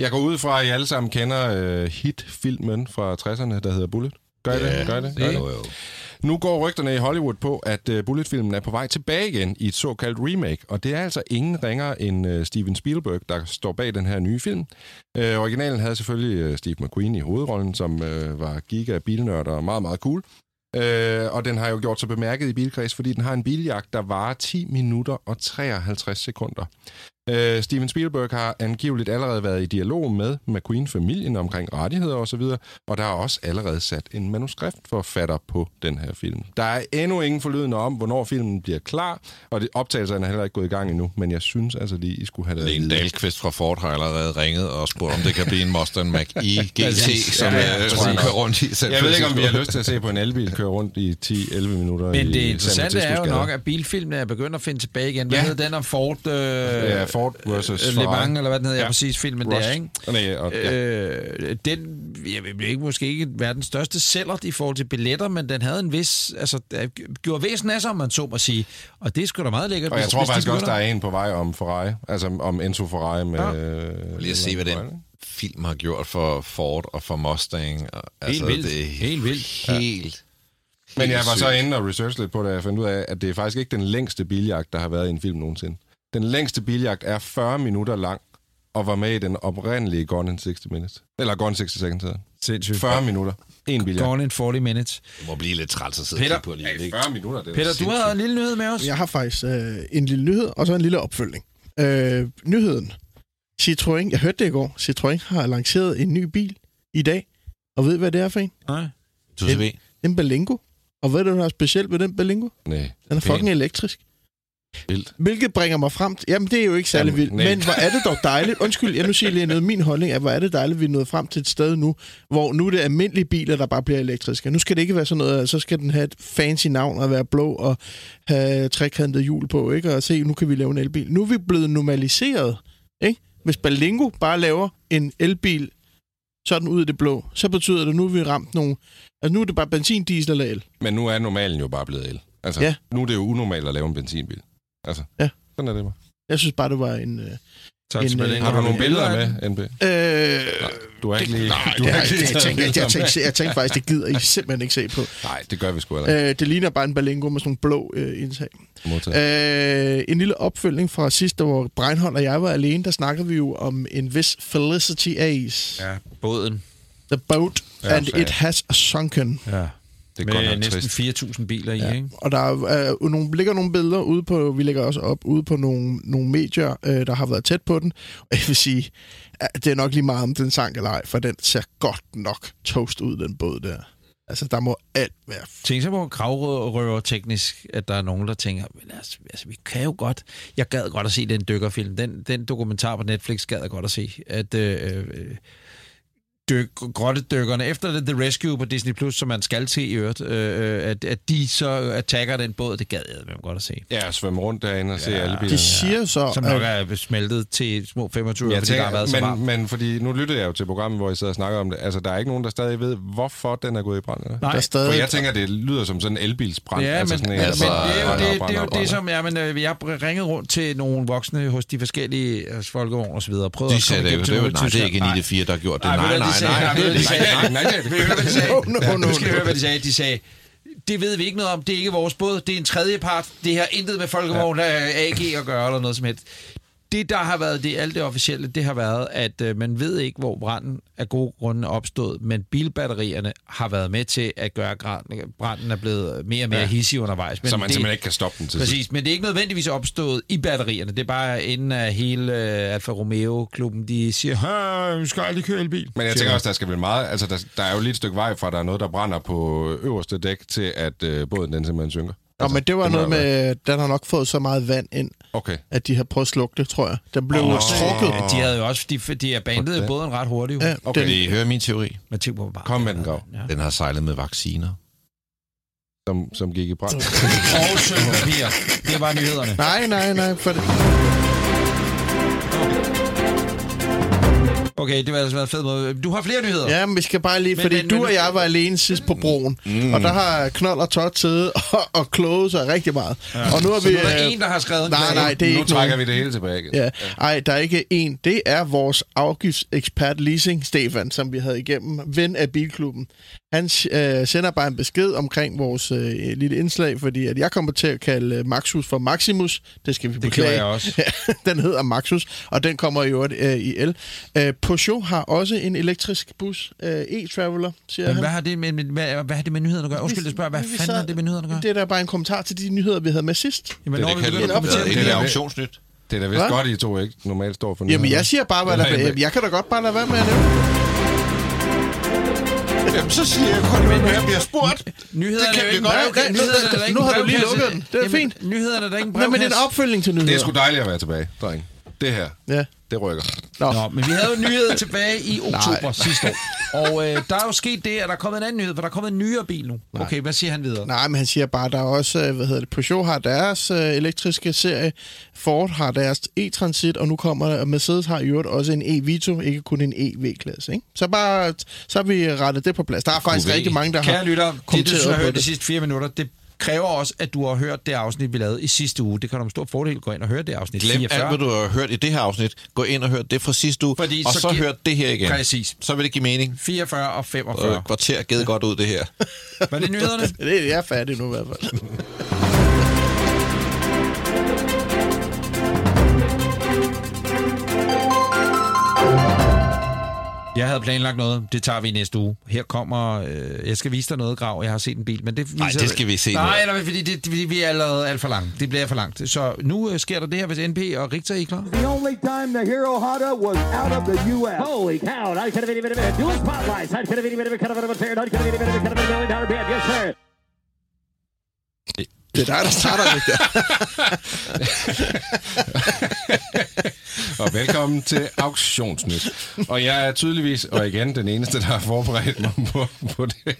jeg går ud fra, at I alle sammen kender hitfilmen fra 60'erne, der hedder Bullet. Gør I det? Nu går rygterne i Hollywood på, at Bullet-filmen er på vej tilbage igen i et såkaldt remake, og det er altså ingen ringere end Steven Spielberg, der står bag den her nye film. Originalen havde selvfølgelig Steve McQueen i hovedrollen, som var giga-bilnørd og meget, meget cool. Og den har jo gjort sig bemærket i bilkreds, fordi den har en biljagt, der varer 10 minutter og 53 sekunder. Steven Spielberg har angiveligt allerede været i dialog med McQueen-familien omkring rettigheder osv., og der er også allerede sat en manuskriptforfatter på den her film. Der er endnu ingen forlydende om, hvornår filmen bliver klar, og optagelserne er heller ikke gået i gang endnu, men jeg synes altså lige, I skulle have det. Lene Dahlqvist fra Ford har allerede ringet og spurgt, om det kan blive en Mustang Mach-E GT, som kører rundt i. Jeg ved ikke, om vi har lyst til at se på en elbil køre rundt i 10-11 minutter. Men det interessante er jo nok, at bilfilmene er begyndt at finde tilbage igen. Hvad hedder den om Ford... Ford versus Le Mans, eller hvad den hedder, præcis filmen Rush. Der, ikke? Den blev ikke måske ikke verdens største sælger i forhold til billetter, men den havde en vis, altså gjorde væsen af sig, om man så må sige. Og det er sgu da meget lækkert. Og jeg tror faktisk også, der er en på vej om Ferrari, altså om Enzo Ferrari med... Ja. Lige at se, hvad den film har gjort for Ford og for Mustang. Og, altså, helt vildt. Helt vildt. Men jeg var så inde og research lidt på det, og jeg fandt ud af, at det er faktisk ikke den længste biljagt, der har været i en film nogensinde. Den længste biljagt er 40 minutter lang, og var med i den oprindelige Gone in 60 Minutes. Eller Gone in 60 Seconds. 40 minutter. En biljagt. Gone in 40 Minutes. Det må blive lidt træt at sidde Peter, på lige. 40 minutter, det Peter, du har en lille nyhed med os. Jeg har faktisk en lille nyhed, og så en lille opfølgning. Nyheden. Citroën, jeg hørte det i går. Citroën har lanceret en ny bil i dag. Og ved I, hvad det er for en? Nej. Du ved. En Berlingo. Og ved du, hvad der er specielt ved den Berlingo? Nej. Den er fucking elektrisk. Vildt. Hvilket bringer mig frem til... Jamen, det er jo ikke særlig vildt. Men hvor er det dog dejligt... Undskyld, jeg nu siger lige noget. Min holdning er, hvor er det dejligt, vi er nået frem til et sted nu, hvor nu er det almindelige biler, der bare bliver elektriske. Nu skal det ikke være sådan noget, så skal den have et fancy navn og være blå og have trekantet hjul på, ikke? Og se, nu kan vi lave en elbil. Nu er vi blevet normaliseret, ikke? Hvis Berlingo bare laver en elbil sådan ud af det blå, så betyder det, at nu er vi ramt nogle... Altså, nu er det bare benzin, diesel eller el. Men nu er normalen jo bare blevet el. Altså, ja. Nu er det jo unormalt at lave en benzinbil. Altså, ja. Sådan er det bare. Jeg synes bare, det var en... Har du nogle billeder med, NB? Nej, du er ikke lige... Jeg tænkte faktisk, det gider I simpelthen ikke se på. Nej, det gør vi sgu aldrig. Det ligner bare en Berlingo med sådan nogle blå indtag. En lille opfølgning fra sidst, hvor Breinholt og jeg var alene, der snakkede vi jo om en vis Felicity Ace. Ja, båden. The boat, ja, and it has sunken. Ja. Det er med næsten 4.000 biler i, ja. Ikke? Og der ligger nogle billeder ude på, vi lægger også op ude på nogle medier, der har været tæt på den. Og jeg vil sige, det er nok lige meget om den sang eller ej, for den ser godt nok toast ud, den båd der. Altså, der må alt være... Tænk så på gravrøver teknisk, at der er nogen, der tænker, altså, vi kan jo godt... Jeg gad godt at se den dykkerfilm. Den dokumentar på Netflix gad jeg godt at se, at... grottedykkerne, efter The Rescue på Disney+, som man skal se i øvrigt, at de så attacker den båd, det gad jeg godt at se. Ja, svømme rundt derinde og se alle bilerne. De siger så... Som nok er smeltet til små 25 år, fordi der har været så varmt. Men fordi, nu lyttede jeg jo til programmet, hvor I sidder og snakker om det, altså der er ikke nogen, der stadig ved, hvorfor den er gået i brand, eller? Nej. For jeg tænker, det lyder som sådan en elbilsbrand. Ja, altså, men det er jo det, som... Jeg har ringet rundt til nogle voksne hos de forskellige folkevogn og så videre, og prøvet at komme igennem til... Nej, det er ikke 9-4, der har gjort det. Nej. Nu skal vi høre, hvad de sagde. De sagde, det ved vi ikke noget om, det er ikke vores båd, det er en tredjepart, det har intet med Folkevogn AG at gøre, eller noget som helst. Det, der har været, det alt det officielle, det har været, at man ved ikke, hvor branden af gode grunde opstod, men bilbatterierne har været med til at gøre, at branden er blevet mere og mere hissig undervejs. Men så man simpelthen ikke kan stoppe den til. Præcis, men det er ikke nødvendigvis opstået i batterierne. Det er bare inden af hele Alfa Romeo-klubben, de siger, vi skal aldrig køre elbil. Men jeg tænker også, der skal blive meget... Altså, der er jo lige et stykke vej fra, der er noget, der brænder på øverste dæk, til at båden den simpelthen synker. Altså, men det var noget med, den har nok fået så meget vand ind, at de har prøvet at slukke det, tror jeg. Den blev trukket. De havde jo også, de har bandet båden ret hurtigt. Ja, okay, I hører min teori. Men tænk på, bare kom med den, Grau. Ja. Den har sejlet med vacciner. Som gik i brand. Og søvnpapir. Det var nyhederne. Nej. For det. Okay, det var altså en fed måde. Du har flere nyheder. Ja, men vi skal bare lige... Fordi du og jeg var alene sidst på broen, og der har Knold og Todd siddet og kloget sig rigtig meget. Ja. Og nu har vi... Så nu er der en, der har skrevet... Nej, det er nu ikke... Nu trækker vi det hele tilbage. Ja. Ej, der er ikke en. Det er vores afgiftsekspert leasing, Stefan, som vi havde igennem. Ven af Bilklubben. Han sender bare en besked omkring vores lille indslag, fordi at jeg kommer til at kalde Maxus for Maximus. Det skal vi beklage. Det kan jeg også. Den hedder Maxus, og den kommer i øvrigt i el. Peugeot har også en elektrisk bus, e-traveler, siger han. Hvad har det med nyhederne at gøre? Undskyld, jeg spørger, hvad fanden har det med nyhederne at gøre? Det er da bare en kommentar til de nyheder, vi havde med sidst. Jamen, det er auktionsnyt. Det er da vist godt, I to ikke normalt står for nyhederne. Jamen, jeg siger bare, jeg kan da godt bare lade være med at nævne. Jamen, så siger jeg kun, at jeg bliver spurgt. Nyhederne det kan vi godt. Okay. Nu har du lige lukket den. Det er fint. Nyhederne er der ikke en brevkasse. Men det er en opfølgning til nyheder. Det er sgu dejligt at være tilbage, dreng. Det her, det rykker. Nå, men vi havde jo nyheder tilbage i oktober sidste år. Og der er jo sket det, at der er kommet en anden nyhed, for der er kommet en nyere bil nu. Nej. Okay, hvad siger han videre? Nej, men han siger bare, at der er også, Peugeot har deres elektriske serie, Ford har deres e-transit, og nu kommer der, og Mercedes har i øvrigt også en e-Vito, ikke kun en e-V-klasse, ikke? Så har vi rettet det på plads. Der er faktisk rigtig mange, der kære har lytter, kommenteret det, du har hørt de sidste 4 minutter, det kræver også, at du har hørt det afsnit, vi lavede i sidste uge. Det kan du med stor fordel gå ind og høre det afsnit. Glem 44. alt, hvad du har hørt i det her afsnit. Gå ind og hør det fra sidste uge, fordi og så hør det her igen. Præcis. Så vil det give mening. 44 og 45. Kvarter givet godt ud, det her. Var det nyhederne? Det er færdigt nu i hvert fald. Jeg havde planlagt noget. Det tager vi næste uge. Her kommer... jeg skal vise dig noget, Grav. Jeg har set en bil, men det... Nej, det skal vi se. Nej, eller, fordi vi er allerede alt for langt. Det bliver for langt. Så nu sker der det her, hvis NP og Richter er klar. The only time the hero Honda was out of the U.S. Holy cow. I could have been even a dual spotlight. I could have been even a cut of a fair. I could have been even a cut of a million dollar band. Yes, sir. Det er dig, der starter, Richter. Og velkommen til Auktionsnyt. Og jeg er tydeligvis, og igen, den eneste, der har forberedt mig på det.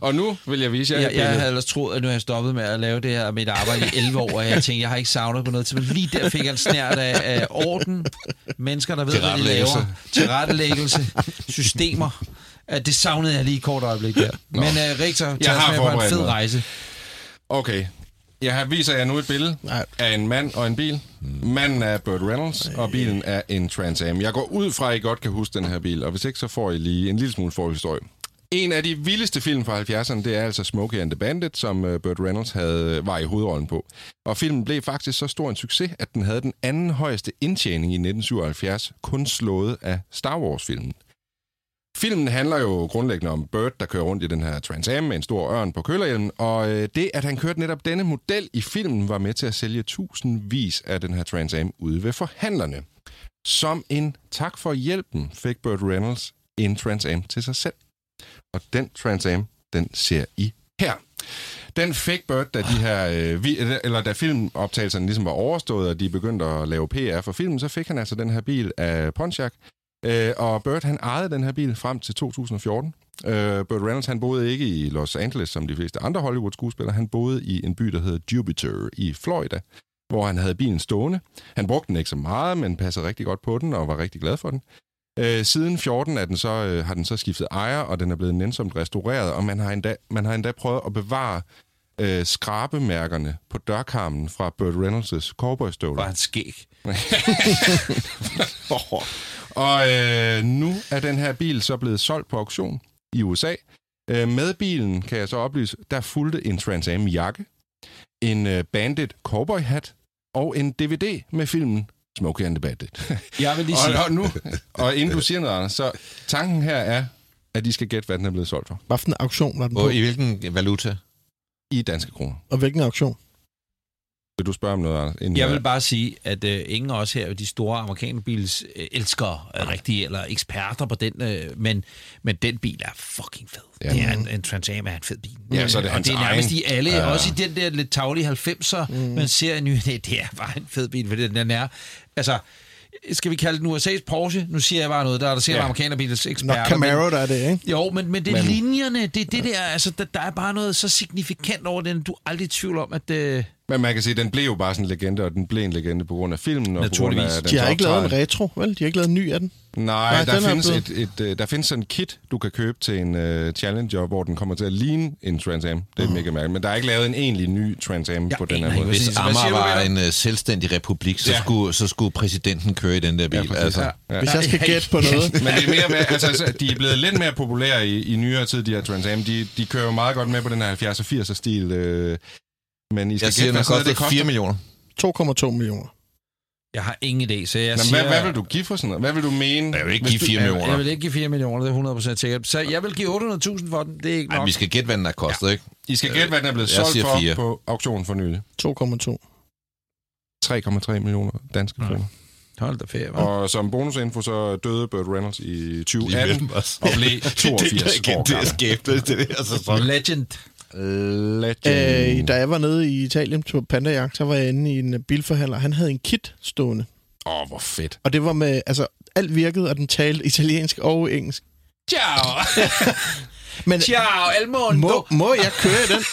Og nu vil jeg vise jer... Jeg havde ellers troet, at nu har jeg stoppet med at lave det her mit arbejde i 11 år, og jeg tænkte, jeg har ikke savnet på noget til. Men lige der fik jeg en snært af orden, mennesker, der ved, hvad de laver, tilrettelæggelse, systemer. Det savnede jeg lige i kort øjeblik der. Nå. Men Richter, jeg har med på en fed noget. Rejse. Okay. Jeg viser jer nu et billede af en mand og en bil. Manden er Burt Reynolds, og bilen er en Trans Am. Jeg går ud fra, at I godt kan huske den her bil, og hvis ikke, så får I lige en lille smule forhistorie. En af de vildeste film fra 70'erne, det er altså Smokey and the Bandit, som Burt Reynolds var i hovedrollen på. Og filmen blev faktisk så stor en succes, at den havde den anden højeste indtjening i 1977, kun slået af Star Wars-filmen. Filmen handler jo grundlæggende om Burt, der kører rundt i den her Trans Am med en stor ørn på kølerhjelmen, og det, at han kørte netop denne model i filmen, var med til at sælge tusindvis af den her Trans Am ude ved forhandlerne. Som en tak for hjælpen fik Burt Reynolds en Trans Am til sig selv. Og den Trans Am, den ser I her. Den fik Burt, da filmoptagelserne ligesom var overstået, og de begyndte at lave PR for filmen, så fik han altså den her bil af Pontiac. Og Burt, han ejede den her bil frem til 2014. Burt Reynolds, han boede ikke i Los Angeles, som de fleste andre Hollywood-skuespillere. Han boede i en by, der hedder Jupiter i Florida, hvor han havde bilen stående. Han brugte den ikke så meget, men passede rigtig godt på den og var rigtig glad for den. Siden 14 har den så skiftet ejer, og den er blevet nænsomt restaureret, og man har endda prøvet at bevare skrabemærkerne på dørkarmen fra Burt Reynolds' cowboystøvler. Var han skæg? Og nu er den her bil så blevet solgt på auktion i USA. Med bilen, kan jeg så oplyse, der fulgte en Trans Am jakke, en Bandit cowboy hat og en DVD med filmen Smokey and the Bandit. Jeg vil lige sige... og inden du siger noget, Anders, så tanken her er, at de skal gætte, hvad den er blevet solgt for. Hvad for en auktion var den på? Og i hvilken valuta? I danske kroner. Og hvilken auktion? Vil du spørge om noget, Anders? Jeg vil bare sige, at ingen af os her, de store amerikanbils elskere rigtige, eller eksperter på den, men den bil er fucking fed. Ja. Det er en Trans Am er en fed bil. Ja, så er det hans egen. Og det er nærmest i alle, også i den der lidt taglige 90'er, man ser en ny, det er bare en fed bil, fordi den er, altså... Skal vi kalde den USA's Porsche? Nu siger jeg bare noget, der ser amerikanerbilens eksperter. Nok Camaro, der er det, ikke? Jo, men det er linjerne, det er det der, altså der er bare noget så signifikant over den, du aldrig i tvivl om, at... Men man kan sige, den blev jo bare sådan en legende, og den blev en legende på grund af filmen, og på grund af den. De har ikke lavet en retro, vel? De har ikke lavet en ny af den? Nej, der findes sådan en kit, du kan købe til en Challenger, hvor den kommer til at ligne en Trans Am. Det er mega mærkeligt. Men der er ikke lavet en egentlig ny Trans Am på den her måde. Hvis Amager var en selvstændig republik, så skulle præsidenten køre i den der bil. Hvis jeg skal gætte på noget. Men det er mere med, altså, de er blevet lidt mere populære i nyere tid, de her Trans Am. De kører jo meget godt med på den her 70'er og 80'er stil. Men I skal gætte, hvad sådan det koster. 4 millioner. 2,2 millioner. Jeg har ingen idé, så jeg siger... Hvad vil du give for sådan noget? Hvad vil du mene? Jeg vil ikke give 4 millioner. Jeg vil ikke give 4 millioner, det er 100% sikkert. Så jeg vil give 800.000 for den, det er ikke nok. Ej, vi skal gætte, hvad den har kostet, ikke? I skal gætte, hvad den er blevet solgt for 4. på auktionen for nylig. 2,2. 3,3 millioner danske kroner. Hold da ferie, hva'? Og som bonusinfo, så døde Burt Reynolds i 2018 og blev 82 år gammel. Det er skæbnet, det der sæson. Legend. Da jeg var nede i Italien på pandajagt, så var jeg inde i en bilforhandler. Han havde en kit stående. Hvor fedt. Og det var med, altså, alt virkede, og den talte italiensk og engelsk. Ciao! Men, ciao, el mondo! Må jeg køre den?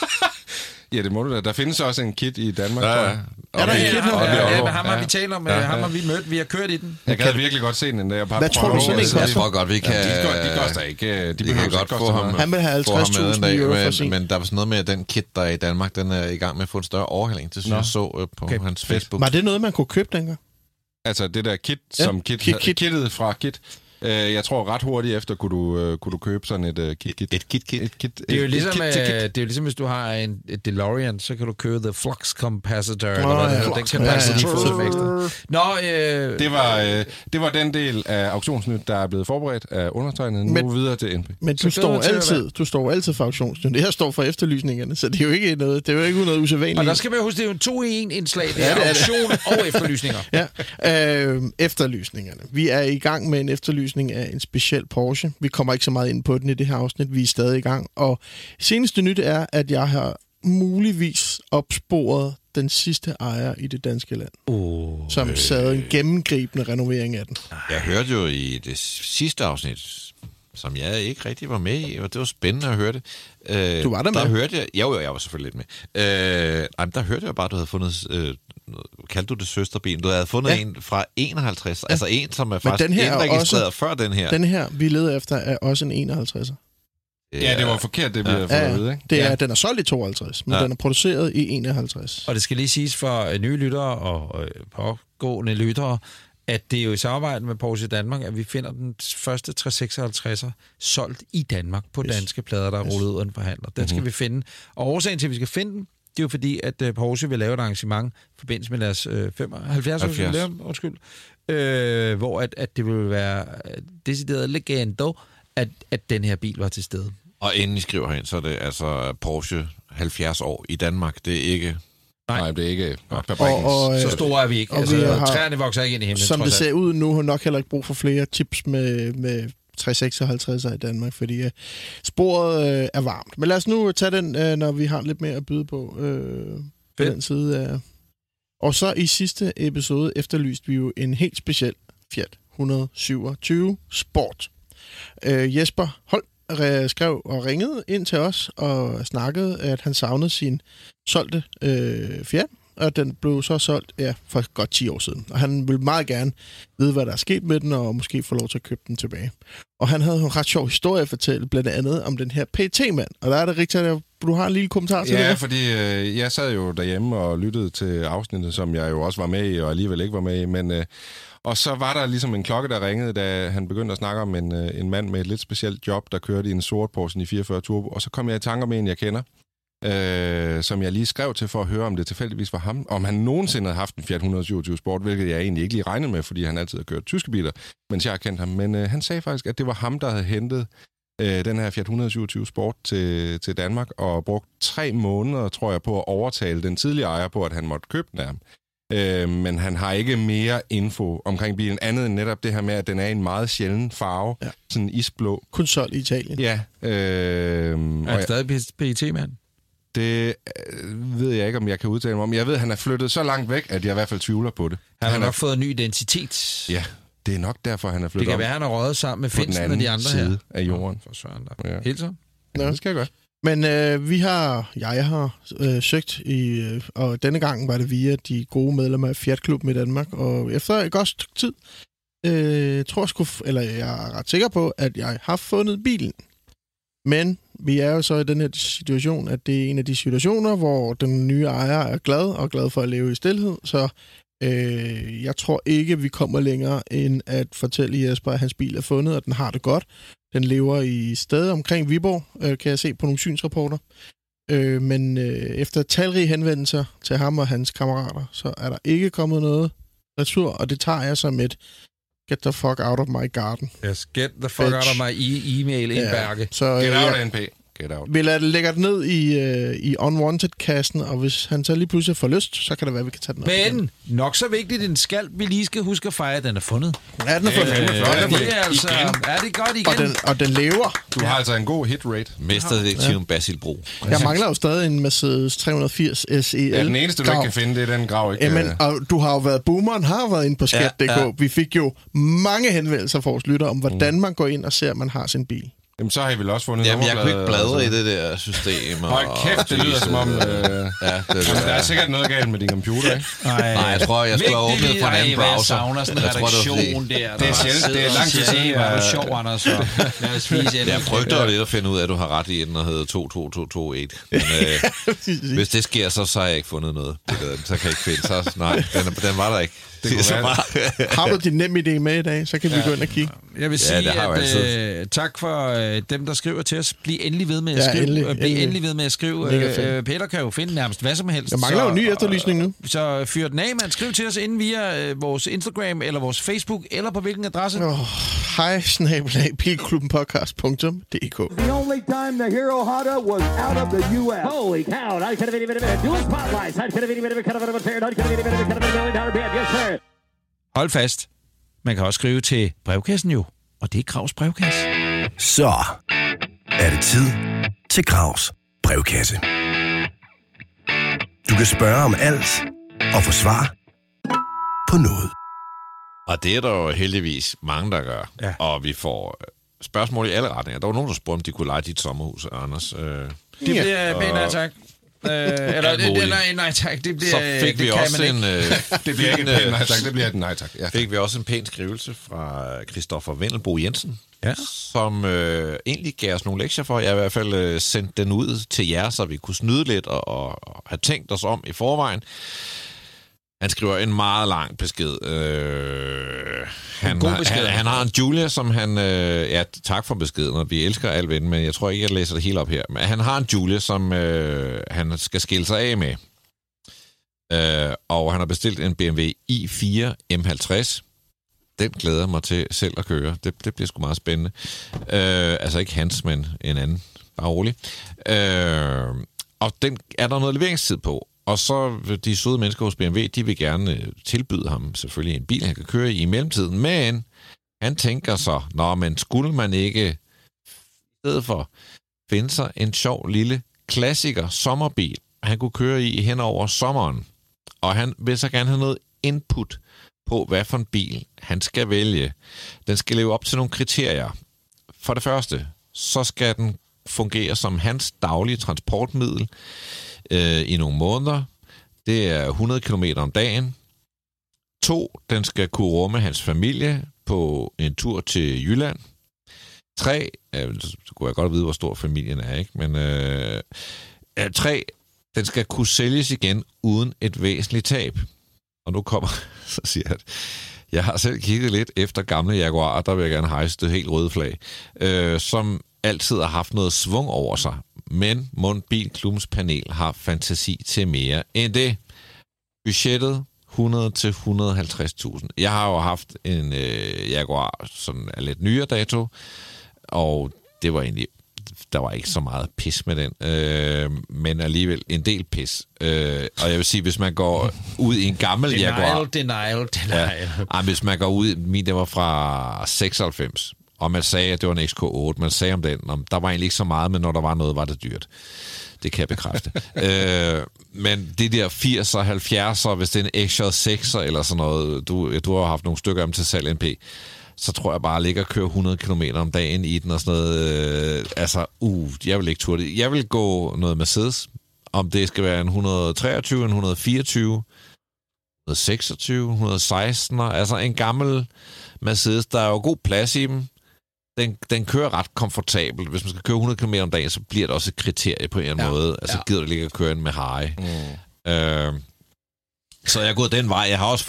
Ja, det må du da. Der findes også en kit i Danmark, tror jeg. Er der en kit nu? Ja, men ham har vi talt om, ham har vi mødt, vi har kørt i den. Jeg kan virkelig godt se den der. Hvad tror du sådan en koster? Jeg tror godt, vi kan... De koster ikke... De kan godt få ham. Han vil have 50.000 euro for sin. Men der var sådan noget med, at den kit, der er i Danmark, den er i gang med at få en større overhaling. Det synes jeg så på hans Facebook. Var det noget, man kunne købe dengang? Altså det der kit, som kittet fra kit... Jeg tror ret hurtigt efter, kunne du købe sådan et kit-kit. Et kit. Det er jo ligesom, hvis du har en DeLorean, så kan du købe The Flux Capacitor. Det var den del af auktionsnyt, der er blevet forberedt af undertegnet. Nu videre til NP. Men du står altid for auktionsnyt. Det her står for efterlysningerne, så det er jo ikke noget, usædvanligt. Og der skal man huske, det er jo en 2-i-1-indslag. Det er auktion og efterlysninger. Efterlysningerne. Vi er i gang med en efterlysning af en speciel Porsche. Vi kommer ikke så meget ind på den i det her afsnit. Vi er stadig i gang. Og seneste nyt er, at jeg har muligvis opsporet den sidste ejer i det danske land, som sad en gennemgribende renovering af den. Jeg hørte jo i det sidste afsnit, som jeg ikke rigtig var med i, og det var spændende at høre det. Du var der med? Der hørte jeg, jo, jeg var selvfølgelig lidt med. Der hørte jeg bare, du havde fundet... kaldte du det søsterbilen? Du havde fundet en fra 51, altså en, som er faktisk indregistreret før den her. Den her, vi leder efter, er også en 51'er. Ja, det var forkert, det vi havde fået at vide, ikke? Det er, den er solgt i 52, men den er produceret i 51. Og det skal lige siges for nye lyttere og pågående lyttere, at det er jo i samarbejde med Porsche Danmark, at vi finder den første 356'er solgt i Danmark på danske plader, der er rullet ud af en forhandler. Den skal vi finde. Og årsagen til, at vi skal finde den, det er jo fordi, at Porsche vil lave et arrangement i forbindelse med deres 75-års jubilæum, hvor at det vil være decideret legende, at den her bil var til stede. Og inden I skriver herind, så er det altså Porsche 70 år i Danmark. Det er ikke... Nej, det er ikke... Og så store er vi ikke. Altså, træerne vokser ikke ind i himlen. Som det ser ud nu, har nok heller ikke brug for flere tips med 356'er i Danmark, fordi sporet er varmt. Men lad os nu tage den, når vi har lidt mere at byde på på den side af... Og så i sidste episode efterlyste vi jo en helt speciel Fiat 127 Sport. Jesper Holm skrev og ringede ind til os og snakkede, at han savnede sin solgte Fiat, og den blev så solgt for godt 10 år siden. Og han ville meget gerne vide, hvad der er sket med den, og måske få lov til at købe den tilbage. Og han havde en ret sjov historie at fortælle, blandt andet om den her PT-mand. Og der er det rigtigt, at du har en lille kommentar til det. Ja, fordi jeg sad jo derhjemme og lyttede til afsnittet, som jeg jo også var med i, og alligevel ikke var med i, men... Og så var der ligesom en klokke, der ringede, da han begyndte at snakke om en mand med et lidt specielt job, der kørte i en sort Porsche i 44 Turbo. Og så kom jeg i tanke om en, jeg kender, som jeg lige skrev til for at høre, om det tilfældigvis var ham. Om han nogensinde havde haft en Fiat 127 Sport, hvilket jeg egentlig ikke lige regnede med, fordi han altid har kørt tyske biler, mens jeg har kendt ham. Men han sagde faktisk, at det var ham, der havde hentet den her Fiat 127 Sport til Danmark, og brugt 3 måneder, tror jeg, på at overtale den tidligere ejer på, at han måtte købe den af ham. Men han har ikke mere info omkring bilen, andet end netop det her med, at den er en meget sjælden farve, sådan isblå. Kun solgt i Italien. Ja. Er han stadig PET-mand? Det ved jeg ikke, om jeg kan udtale mig om. Jeg ved, at han er flyttet så langt væk, at jeg i hvert fald tvivler på det. Han har nok fået en ny identitet. Ja, det er nok derfor, han er flyttet. Det kan være, han har røget sammen med Finsen og de andre side af jorden. For Søren, der. Hilsen? Ja, det skal jeg gøre. Men jeg har søgt i, og denne gang var det via de gode medlemmer af Fiat-klubben i Danmark, og efter et godt stykke tid, jeg er ret sikker på, at jeg har fundet bilen. Men vi er jo så i den her situation, at det er en af de situationer, hvor den nye ejer er glad for at leve i stilhed, så jeg tror ikke, vi kommer længere end at fortælle Jesper, at hans bil er fundet, og den har det godt. Den lever i stedet omkring Viborg, kan jeg se på nogle synsrapporter. Men efter talrige henvendelser til ham og hans kammerater, så er der ikke kommet noget retur, og det tager jeg som et get the fuck out of my garden. Yes, get the fuck out of my e-mail indbærke. Så, get out, NP. Get out. Vi lægger det ned i unwanted-kassen, og hvis han så lige pludselig får lyst, så kan det være, at vi kan tage den op igen. Men nok så vigtigt en skalp, vi lige skal huske at fejre, at den er fundet. Ja, den er fundet. Det er altså, det godt igen. Og den lever. Du har altså en god hit rate. Mesterdetektiven Basil Bro. Jeg mangler jo stadig en Mercedes 380 SEL. Ja, den eneste, du ikke kan finde, det er den grav. Jamen, og du har jo været, boomeren har været inde på skat.dk. Ja. Vi fik jo mange henvendelser fra vores lytter om, hvordan man går ind og ser, at man har sin bil. Jamen, så har I vel også fundet nummerplader. Jamen, jeg kunne ikke bladre i det der system. Hold kæft, det lyder som om... Der er sikkert noget galt med din computer, ikke? Nej, jeg tror, jeg skulle have åbnet fra en anden browser. Jeg savner sådan en redaktion der. Det er sjældent. Det er langt til at sige, hvor er du sjov, Anders. Jeg frygter lidt at finde ud af, at du har ret i den, der hedder 22228. Men hvis det sker, så har jeg ikke fundet noget. Så kan jeg ikke finde sig. Nej, den var der ikke. Har du din nemme idé med i dag, så kan vi gå ind og kigge. Jeg vil sige, at tak for dem, der skriver til os. Bliv endelig ved med at skrive. Bliv endelig ved med at skrive. Peter kan jo finde nærmest hvad som helst. Jeg mangler jo en ny efterlysning nu. Så fyr den af, man. Skriv til os inden via vores Instagram, eller vores Facebook, eller på hvilken adresse. Hej@bilklubbenpodcast.dk. The only time the Hero Honda was out of the US. Holy cow. I could have been a dual spotlight. I could have been a hold fast. Man kan også skrive til brevkassen jo, og det er Graus brevkasse. Så er det tid til Graus brevkasse. kan spørge om alt og få svar på noget. Og det er der jo heldigvis mange, der gør. Ja. Og vi får spørgsmål i alle retninger. Der var nogen, der spurgte, om de kunne leje dit sommerhus, Anders. Det er pænt, tak. Nej tak. Det bliver, så fik vi også en... det bliver ikke en nej tak, det bliver et nej tak. Ja, tak. Fik vi også en pæn skrivelse fra Christoffer Vendelbo Jensen, ja, som egentlig gav os nogle lektier for. Jeg har i hvert fald sendt den ud til jer, så vi kunne snyde lidt og have tænkt os om i forvejen. Han skriver en meget lang besked. Han har en Julia, som han... tak for beskeden, og vi elsker alt ven, men jeg tror ikke, jeg læser det hele op her. Men han har en Julia, som han skal skille sig af med. Og han har bestilt en BMW i4 M50. Den glæder mig til selv at køre. Det bliver sgu meget spændende. Altså ikke hans, men en anden. Bare rolig. Og den er der noget leveringstid på. Og så de søde mennesker hos BMW, de vil gerne tilbyde ham selvfølgelig en bil, han kan køre i mellemtiden. Men han tænker så, men skulle man ikke i stedet for finde sig en sjov lille klassiker sommerbil, han kunne køre i hen over sommeren. Og han vil så gerne have noget input på, hvad for en bil han skal vælge. Den skal leve op til nogle kriterier. For det første, så skal den fungere som hans daglige transportmiddel i nogle måneder. Det er 100 km om dagen. 2. Den skal kunne rumme hans familie på en tur til Jylland. 3. Så kunne jeg godt vide, hvor stor familien er, ikke? Men 3. Den skal kunne sælges igen uden et væsentligt tab. Og nu kommer, så siger jeg, jeg har selv kigget lidt efter gamle Jaguar, der vil jeg gerne hejse det helt røde flag, som altid har haft noget svung over sig. Men Mundbilklubbens panel har fantasi til mere end det. Budgettet 100.000 til 150.000. Jeg har jo haft en Jaguar, som er lidt nyere dato, og det var egentlig, der var ikke så meget pis med den, men alligevel en del pis. Og jeg vil sige, hvis man går ud i en gammel Jaguar... Denial. Ja, hvis man går ud, min der var fra 96... Og man sagde, at det var en XK8. Man sagde om den, der var egentlig ikke så meget, men når der var noget, var det dyrt. Det kan jeg bekræfte. Men det der 80'er, 70'er, hvis det er en XJ6'er eller sådan noget, du har haft nogle stykker om til salg NP, så tror jeg bare, at ligge og køre 100 km om dagen i den og sådan noget. Jeg vil ikke turde det. Jeg vil gå noget Mercedes, om det skal være en 123, en 124, 126, 116'er. Altså en gammel Mercedes, der er jo god plads i dem. Den kører ret komfortabelt. Hvis man skal køre 100 km om dagen, så bliver det også et kriterie på en måde. Altså gider det ikke at køre en med Harry. Så jeg er gået den vej. Jeg har også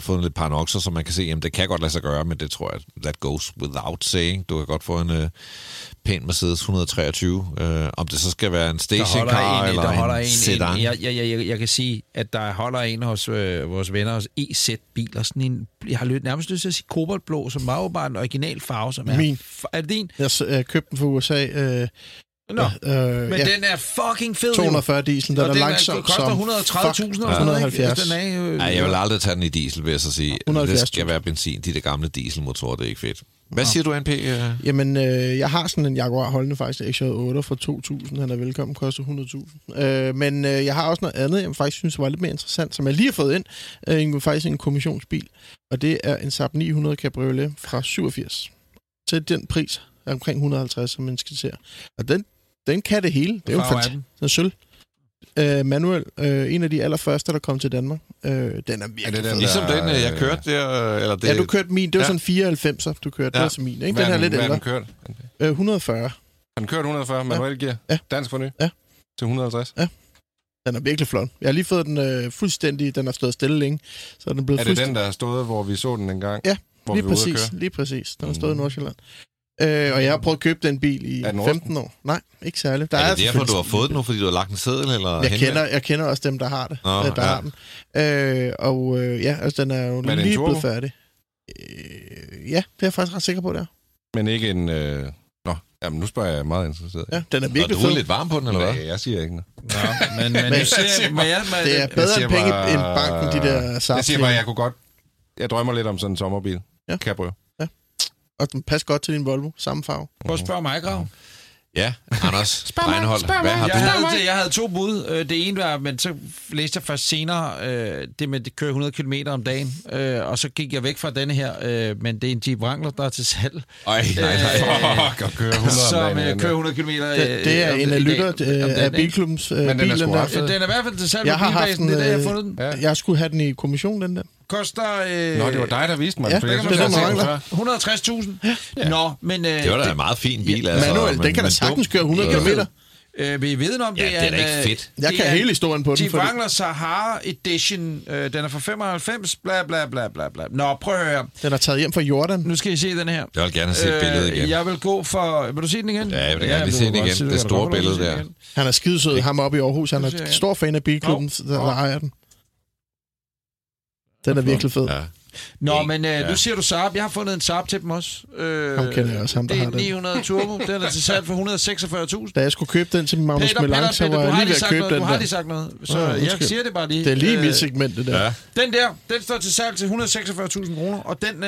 fundet lidt paradoxer, som man kan se, jamen det kan godt lade sig gøre, men det tror jeg, that goes without saying. Du kan godt få en pæn Mercedes 123. Om det så skal være en stationcar eller en sedan. Jeg kan sige, at der holder en hos vores venner hos EZ-biler. Sådan en, jeg har nærmest lyst til at sige kobaltblå, som var jo bare en original farve, som er... Min. Er det din? Jeg købte den fra USA... men den er fucking fed. 240 diesel, den er langsomt som... Og den koster 130.000 og sådan noget, jeg vil aldrig tage den i diesel, vil jeg så sige. 170. Det skal være benzin. De gamle dieselmotorer, det er ikke fedt. Hvad siger du, NP? Jamen, jeg har sådan en Jaguar holdende faktisk, XJ8 fra 2000. Han er velkommen, koster 100.000. Men jeg har også noget andet, jeg faktisk synes var lidt mere interessant, som jeg lige har fået ind. Faktisk en kommissionsbil. Og det er en Saab 900 Cabriolet fra 87. Til den pris er omkring 150, som man skitserer. Og den kan det hele. Det er jo en sølv. Manuel, en af de allerførste, der kom til Danmark. Den er virkelig fed. Ligesom den, jeg kørte der? Eller det... Ja, du kørte min. Det var sådan 94'er, du kørte. Ja. Det var så min, ikke? Den her lidt ældre. Hvad har den kørt? 140. Den kørte 140, manuel gear. Ja. Dansk for ny. Ja. Til 150. Ja. Den er virkelig flot. Jeg har lige fået den fuldstændig. Den har stået stille længe. Så den blevet den, der har stået, hvor vi så den engang? Ja, lige præcis. Den har stået i Nordsjælland. Og jeg har prøvet at købe den bil i 15 år. Nej, ikke særlig. Er det derfor, du har fået den nu, fordi du har lagt en seddel? Eller jeg kender også dem, der har det. Nå, der har den. Den er jo lige blevet færdig. Det er jeg faktisk ret sikker på, der. Men ikke en... Jamen, nu spørger jeg meget interesseret. Ja, den er virkelig fed. Er du lidt varm på den, eller hvad? Nej, jeg siger ikke noget. Men jeg siger bare... Det er bedre end penge end banken, de der Saab. Jeg siger bare, jeg drømmer lidt om sådan en sommerbil. Cabrio. Og den passer godt til din Volvo, samme farve. Prøv at spørge mig, Grau. Ja, Anders Breinholt. Hvad har du? Jeg havde to bud. Det ene var, men så læste jeg først senere det med, at det kører 100 km om dagen. Og så gik jeg væk fra denne her, men det er en Jeep Wrangler, der er til salg. Ej, nej. Fuck, kører 100 om dagen. Som kører 100 km det er en af lytter af Bilklubbens biler. Den er i hvert fald til salg på Bilbasen. Det er der, jeg har fundet den. Jeg skulle have den i kommission, den der. Koster... Nå, det var dig, der viste mig. Ja, det var 160.000. Ja. Nå, men... det var da en meget fin bil, ja, altså. Manuel, den kan da sagtens køre 100 km. Vi ved om det. Ja, det er da ikke fedt. Jeg kan hele historien på den. De Wrangler Sahara Edition. Den er fra 95, bla bla bla bla bla. Nå, prøv at høre. Den er taget hjem fra Jordan. Nu skal I se den her. Jeg vil gerne se billedet igen. Jeg vil gå for... Vil du se den igen? Ja, jeg vil gerne se den igen. Det store billede der. Han er skidesød, ham oppe i Aarhus. Han er stor fan af bilklubben, der ejer den. Den er virkelig fed. Ja. Nå, men nu siger du Saab. Jeg har fundet en Saab til dem også. Ham kender jeg også, ham der har den. Det er 900 turbo. Den er til salg for 146.000. Da jeg skulle købe den til min Magnus Melange, så var jeg lige ved at købe den der. Du har lige sagt noget, så jeg siger det bare lige. Det er lige mit segment, det der. Ja. Den der, den står til salg til 146.000 kroner, og den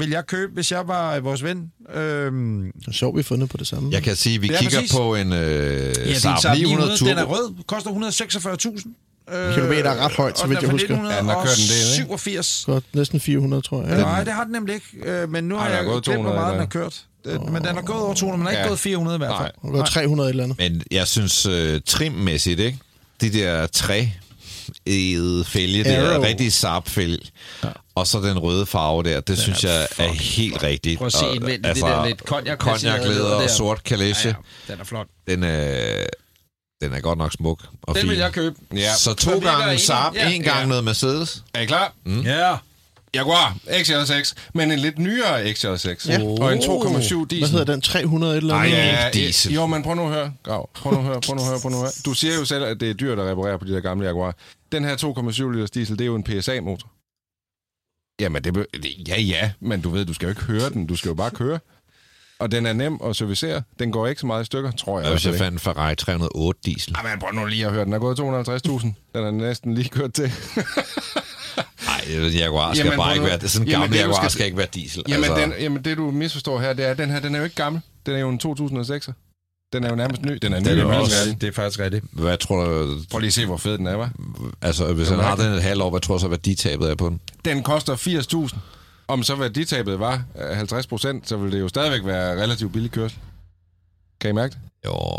vil jeg købe, hvis jeg var vores ven. Så vi fundet på det samme. Jeg kan sige, vi kigger på en Saab 900 turbo. Den er rød, koster 146.000. Kilometer er ret højt, så vidt jeg husker. Ja, den har kørt en del, ikke? 87. Godt, næsten 400, tror jeg. Ja. Nej, det har den nemlig ikke. Men nu har jeg glemt, hvor meget den har kørt. Men den har gået over 200, men den har ikke gået 400 i hvert fald. Den har gået 300 eller andet. Men jeg synes, trimmæssigt, ikke? De der træede fælge, det er rigtig Saab-fælge. Ja. Og så den røde farve der, det synes jeg er helt rigtigt. Prøv at se indvendigt, det der lidt konjaklæder og sort kalesje. Den er flot. Den er godt nok smuk og fin. Den vil jeg købe. Ja. Så 2 gange Saab, 1 gang noget Mercedes. Er I klar? Mm. Ja. Jaguar XJ6, men en lidt nyere XJ6. Ja. Og en 2,7 diesel. Hvad hedder den? 300 eller noget? Nej, ikke diesel. Jo, men prøv nu at høre. Prøv nu at høre. Du siger jo selv, at det er dyrt at reparere på de der gamle Jaguar. Den her 2,7 liters diesel, det er jo en PSA-motor. Jamen, men du ved, du skal jo ikke høre den. Du skal jo bare køre. Og den er nem at servicere. Den går ikke så meget i stykker, tror jeg. Hvis jeg fandt en Ferrari 308 diesel. Jamen, prøv nu lige at høre. Den er gået 250.000. Den er næsten lige kørt til. Nej, Jaguar skal bare ikke være... Sådan en gammel Jaguar skal ikke være diesel. Jamen, det du misforstår her, det er, at den her, den er jo ikke gammel. Den er jo en 2006'er. Den er jo nærmest ny. Det er faktisk rigtigt. Hvad tror du... Prøv lige at se, hvor fed den er, hva'? Altså, hvis han har den et halvt år, hvad tror du så værditabet er på den? Den koster 80.000. Om så værditabet var 50%, så ville det jo stadigvæk være relativt billig kørsel. Kan I mærke det? Jo,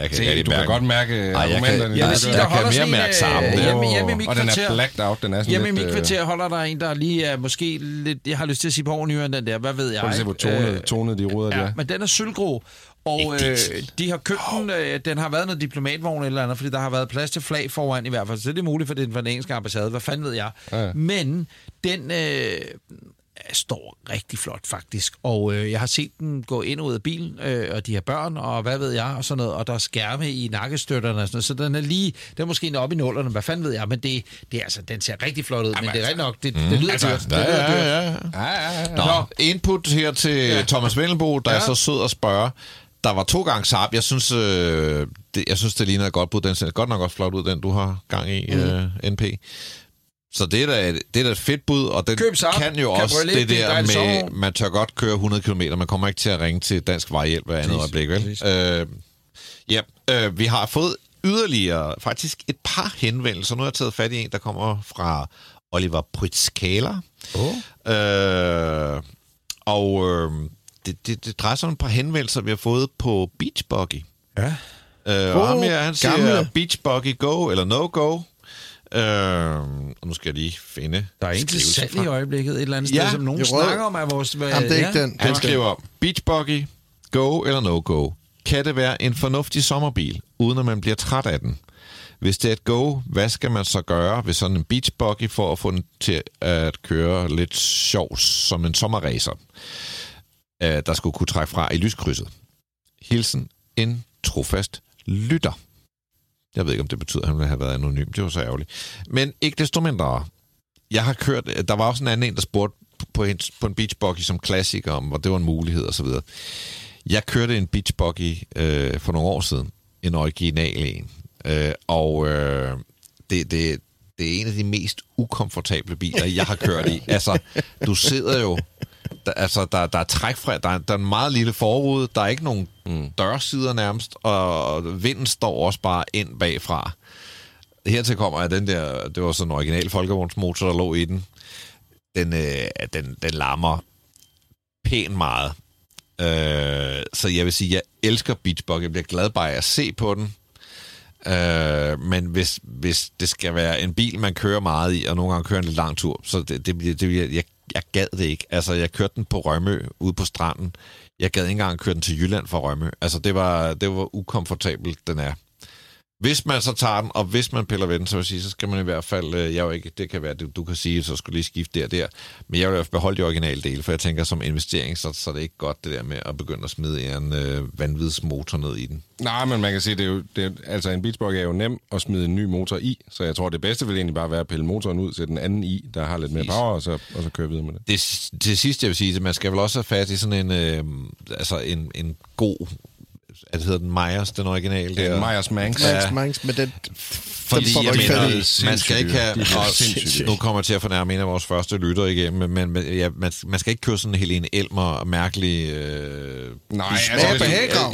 jeg kan ikke mærke. Du kan godt mærke argumenterne. Jeg kan mere mærke sammen. Og den er blacked out. Den er sådan lidt... Hjemme i mit kvarter holder der en, der lige er måske lidt... Jeg har lyst til at sige på overnyere end den der. Hvad ved jeg? Prøv at se, hvor tonet de ruder der. Men den er sølvgrå. Og de har købt den, den har været noget diplomatvogn eller andet, fordi der har været plads til flag foran i hvert fald. Så det er muligt, for det er den franske ambassade. Hvad fanden ved jeg? Men den... står rigtig flot, faktisk. Og jeg har set dem gå ind og ud af bilen, og de har børn, og hvad ved jeg, og sådan noget, og der er skærme i nakkestøtterne og sådan noget, så den er lige, den er måske oppe i nullerne, hvad fanden ved jeg, men det er altså, den ser rigtig flot ud, jamen, men det er rigtig nok, det lyder dyrt. Ja. Nå, input her til Thomas Vendelbo, der er så sød at spørge. Der var 2 gange Saab. Jeg synes, det ligner et godt bud. Den ser godt nok også flot ud, den du har gang i, NP. Så det er da et fedt bud, og den kan jo også det der med, man tør godt køre 100 km, man kommer ikke til at ringe til Dansk Vejhjælp hver andet øjeblik, vel? Vi har fået yderligere faktisk et par henvendelser. Nu har jeg taget fat i en, der kommer fra Oliver Pritzkæler. Det drejer sig om et par henvendelser, vi har fået på Beach Buggy. Ja. Han siger Beach Buggy go eller no go. Nu skal jeg lige finde... Der er egentlig salg i øjeblikket et eller andet sted, som nogen snakker om af vores... Jamen, det er ikke den. Han skriver, Beach Buggy, go eller no go? Kan det være en fornuftig sommerbil, uden at man bliver træt af den? Hvis det er et go, hvad skal man så gøre ved sådan en Beach Buggy, for at få den til at køre lidt sjovt som en sommerracer, der skulle kunne trække fra i lyskrydset? Hilsen, en trofast lytter. Jeg ved ikke, om det betyder, at han ville have været anonym. Det var så ærgerligt. Men ikke desto mindre. Jeg har kørt... Der var også en anden, der spurgte på en Beach Buggy som klassiker om, hvor det var en mulighed og så videre. Jeg kørte en Beach Buggy for nogle år siden. En original en. Det er en af de mest ukomfortable biler, jeg har kørt i. Altså, du sidder jo der er træk fra, der er en meget lille forrude, der er ikke nogen dørsider nærmest, og vinden står også bare ind bagfra. Hertil kommer, at den der, det var sådan en original folkevognsmotor, der lå i den, den larmer pænt meget. Så jeg vil sige, jeg elsker Beachbug, jeg bliver glad bare af at se på den. Men hvis det skal være en bil, man kører meget i, og nogle gange kører en lidt lang tur, så jeg gad det ikke. Altså, jeg kørte den på Rømø, ude på stranden. Jeg gad ikke engang køre den til Jylland fra Rømø. Altså, det var ukomfortabelt, den er. Hvis man så tager den, og hvis man piller ved den, så vil jeg sige, så skal man i hvert fald, jeg jo ikke, det kan være, du kan sige, så skulle lige skifte der, men jeg vil i hvert fald beholde de originale dele, for jeg tænker, som investering, så er det ikke godt det der med at begynde at smide en vanvidsmotor ned i den. Nej, men man kan sige, altså en Beachbug er jo nem at smide en ny motor i, så jeg tror, det bedste vil egentlig bare være at pille motoren ud, sætte den anden i, der har lidt mere power, og så køre videre med det. Til sidst, jeg vil sige, at man skal vel også have fat i sådan en, en god... At hedder den Myers, den originale? Det er Myers-Manx. Myers-Manx, men den... Fordi jeg mener, man skal ikke have... Nu kommer jeg til at fornærme en af vores første lytter igennem, men ja, man skal ikke køre sådan en Helene Elmer og mærkelig... Nej, altså...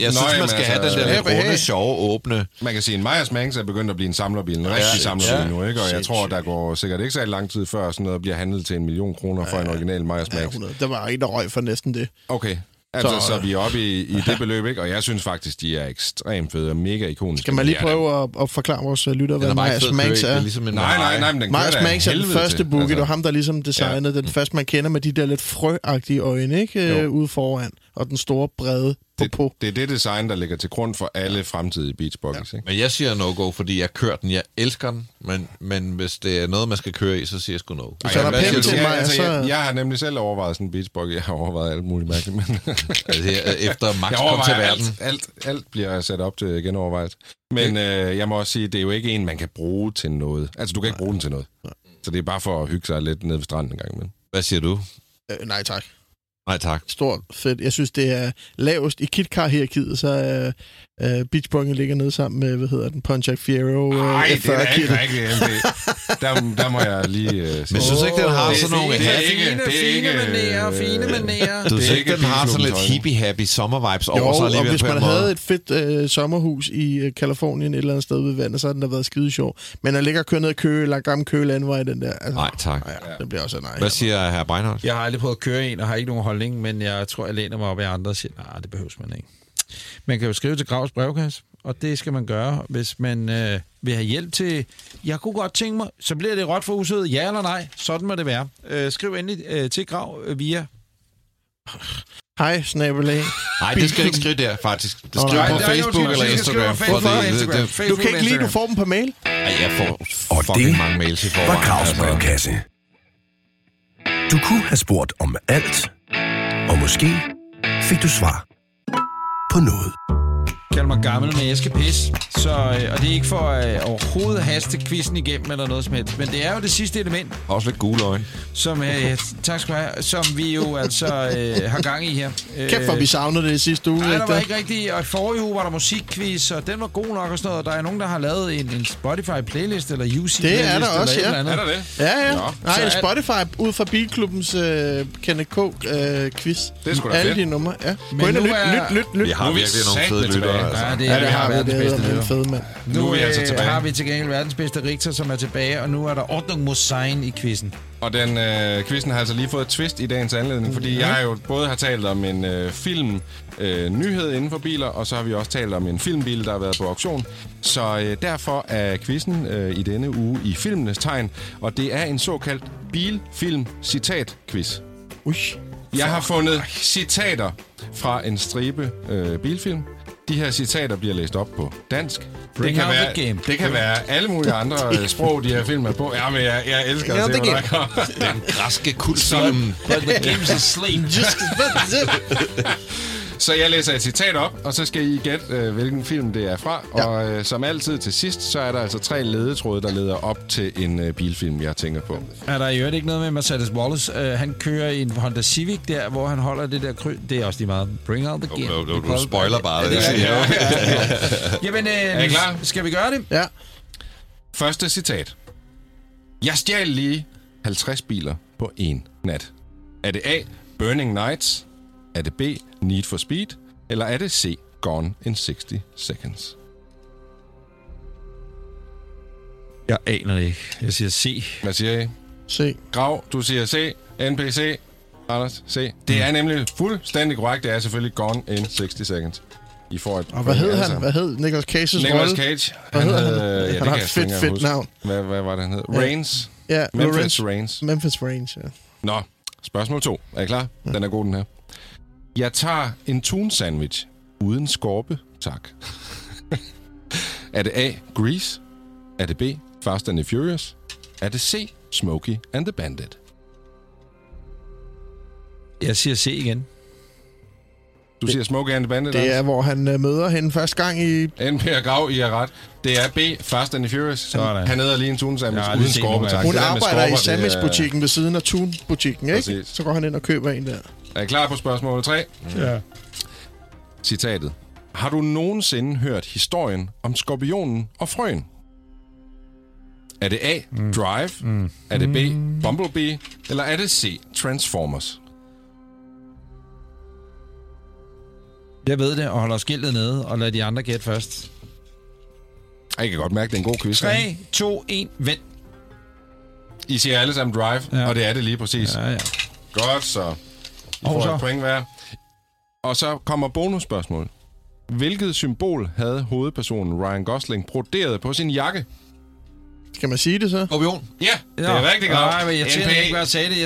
Jeg synes, man skal have den der runde, sjove, åbne... Man kan sige, en Myers-Manx er begyndt at blive en samlerbil, en rigtig samlerbil nu, ikke? Og jeg tror, der går sikkert ikke så lang tid før, sådan noget bliver handlet til 1 million kroner for en original Myers-Manx. Der var en, der røg for næsten det. Okay. Altså, så vi er oppe i det beløb, ikke? Og jeg synes faktisk, de er ekstremt fede og mega ikoniske. Skal man lige prøve at forklare vores lytter, hvad Myers-Manx er? Nej, men den kører da Myers-Manx er den første boogie, altså. Det var ham, der ligesom designede den første, man kender med de der lidt frøagtige øjne, ikke? Ude foran, og den store brede på. Det er det design, der ligger til grund for alle fremtidige Beachbuggies, ikke? Men jeg siger no-go, fordi jeg kører den, jeg elsker den, men hvis det er noget, man skal køre i, så siger jeg sgu no. Jeg har nemlig selv overvejet sådan en Beachbuggy, jeg har overvejet alt muligt mærkeligt, men... Efter Max kom til verden. Alt bliver sat op til genovervejelse. Men jeg må også sige, det er jo ikke en, man kan bruge til noget. Altså, du kan ikke bruge den til noget. Så det er bare for at hygge sig lidt nede ved stranden en gang imellem. Hvad siger du? Nej, tak. Nej, tak. Stort fedt. Jeg synes, det er lavest i KitKar-hierarkiet, så Beachbuggen ligger nede sammen med, hvad hedder den, Pontiac Fiero. Nej, det er ikke rigtigt. Der må jeg lige... Men jeg synes ikke, den har sådan nogle... Fine manerer. Du synes ikke, den har sådan lidt hippie-happy sommervibes over sig alligevel på en måde? Jo, og hvis man havde et fedt sommerhus i Kalifornien et eller andet sted ved vandet, så havde den da været skide sjov. Men at ligge og køre ned og køre, lagt gammel kølandvej, den der... Altså, nej, tak. Ja, den bliver også nej. Hvad siger hr. Breinholt? Jeg har aldrig prøvet at køre en, og har ikke nogen holdning, men jeg tror, jeg læner mig op i andre og siger, nej, det behøves man ikke. Man kan jo skrive til Graus brevkasse, og det skal man gøre, hvis man vil have hjælp til... Jeg kunne godt tænke mig, så bliver det råt for huset, ja eller nej, sådan må det være. Skriv endelig til Grav via... Hej, snabbelag. Nej, det skal du ikke skrive der, faktisk. Det skriver på Facebook eller Instagram. Du kan ikke lide, du får dem på mail? Nej, jeg får fucking mange mails i forvejen. Og det var Graus brevkasse. Du kunne have spurgt om alt, og måske fik du svar på noget. Jeg kalder mig gammel, men jeg skal pisse. Så, og det er ikke for overhovedet at haste quizzen igennem eller noget som helst. Men det er jo det sidste element. Også lidt gule øjne. Som, tak skal du have. Som vi jo altså har gang i her. Kæft for, vi savnede det i sidste uge. Nej, der var ikke rigtigt. Og forrige uge var der musikquiz, og den var god nok og sådan noget. Og der er nogen, der har lavet en Spotify-playlist eller UC-playlist. Det er der også, ja. Er der det? Ja, ja. Nå. Nej, en Spotify ud fra Bilklubbens Kenneth K-quiz. Det skulle da alle fedt. Alle de numre, ja. Gå ind og lyt. Vi har virkelig nogle fede lyttere. Ja, det er, ja, det har været det bedste lytter. Fed, mand. Nu er altså tilbage. Har vi til gengæld verdens bedste Richter, som er tilbage, og nu er der Ordnung muss sein i quizzen. Og den quizzen har altså lige fået et twist i dagens anledning, fordi jeg jo både har talt om en filmnyhed inden for biler, og så har vi også talt om en filmbil, der har været på auktion. Så derfor er quizzen i denne uge i filmenes tegn, og det er en såkaldt bilfilm-citat-quiz. Jeg har fundet citater fra en stribe bilfilm. De her citater bliver læst op på dansk. Det kan være alle mulige andre sprog, de her film er på. Ja, men jeg elsker at se, hvad der kommer. Den græske kultfilm. Så jeg læser et citat op, og så skal I gætte, hvilken film det er fra. Ja. Og som altid til sidst, så er der altså 3 ledetråde, der leder op til en bilfilm, jeg tænker på. Er der i øvrigt ikke noget med Mercedes Wallace? Han kører i en Honda Civic der, hvor han holder det der det er også lige meget. Bring out the gear. Du spoiler bare det. Jamen, er I klar? Skal vi gøre det? Ja. Første citat. Jeg stjal lige 50 biler på én nat. Er det A, Burning Nights? Er det B, Need for Speed? Eller er det C, Gone in 60 Seconds? Jeg aner det ikke. Jeg siger C. Hvad siger I? C. Grav, du siger C. NPC. Anders, C. Det er nemlig fuldstændig korrekt. Det er selvfølgelig Gone in 60 Seconds. I får et... Og hvad hed han? Hvad hed Nicolas Cage's rolle? Nicolas Cage. Han havde ja, han har et fedt navn. Hvad var det, han hed? Reigns. Ja, Memphis Reigns. Memphis Reigns, ja. Nå, spørgsmål 2. Er I klar? Ja. Den er god, den her. Jeg tager en tun sandwich uden skorpe, tak. Er det A, Grease? Er det B, Fast and the Furious? Er det C, Smokey and the Bandit? Jeg siger C igen. Du siger Smokey and the Bandit? Det er, hvor han møder hende første gang i... NPR Grav, I er ret. Det er B, Fast and the Furious. Han æder lige en tunesandwich uden skorpe, tak. Hun arbejder i sandwichbutikken ved siden af tunebutikken, ikke? Præcis. Så går han ind og køber en der. Er I klar på spørgsmål 3? Ja. Citatet. Har du nogensinde hørt historien om skorpionen og frøen? Er det A, Drive? Er det B, Bumblebee? Eller er det C, Transformers? Jeg ved det, og holder skiltet nede, og lader de andre gætte først. Jeg kan godt mærke, det er en god quiz. 3, 2, 1, vend. I siger alle sammen Drive, ja. Og det er det lige præcis. Ja, ja. Godt, så... I får et point hver. Og så kommer bonusspørgsmål. Hvilket symbol havde hovedpersonen Ryan Gosling broderet på sin jakke? Kan man sige det så? Skorpion. Ja, det er rigtig godt. Nej, men jeg tænkte ikke, hvad jeg sagde det.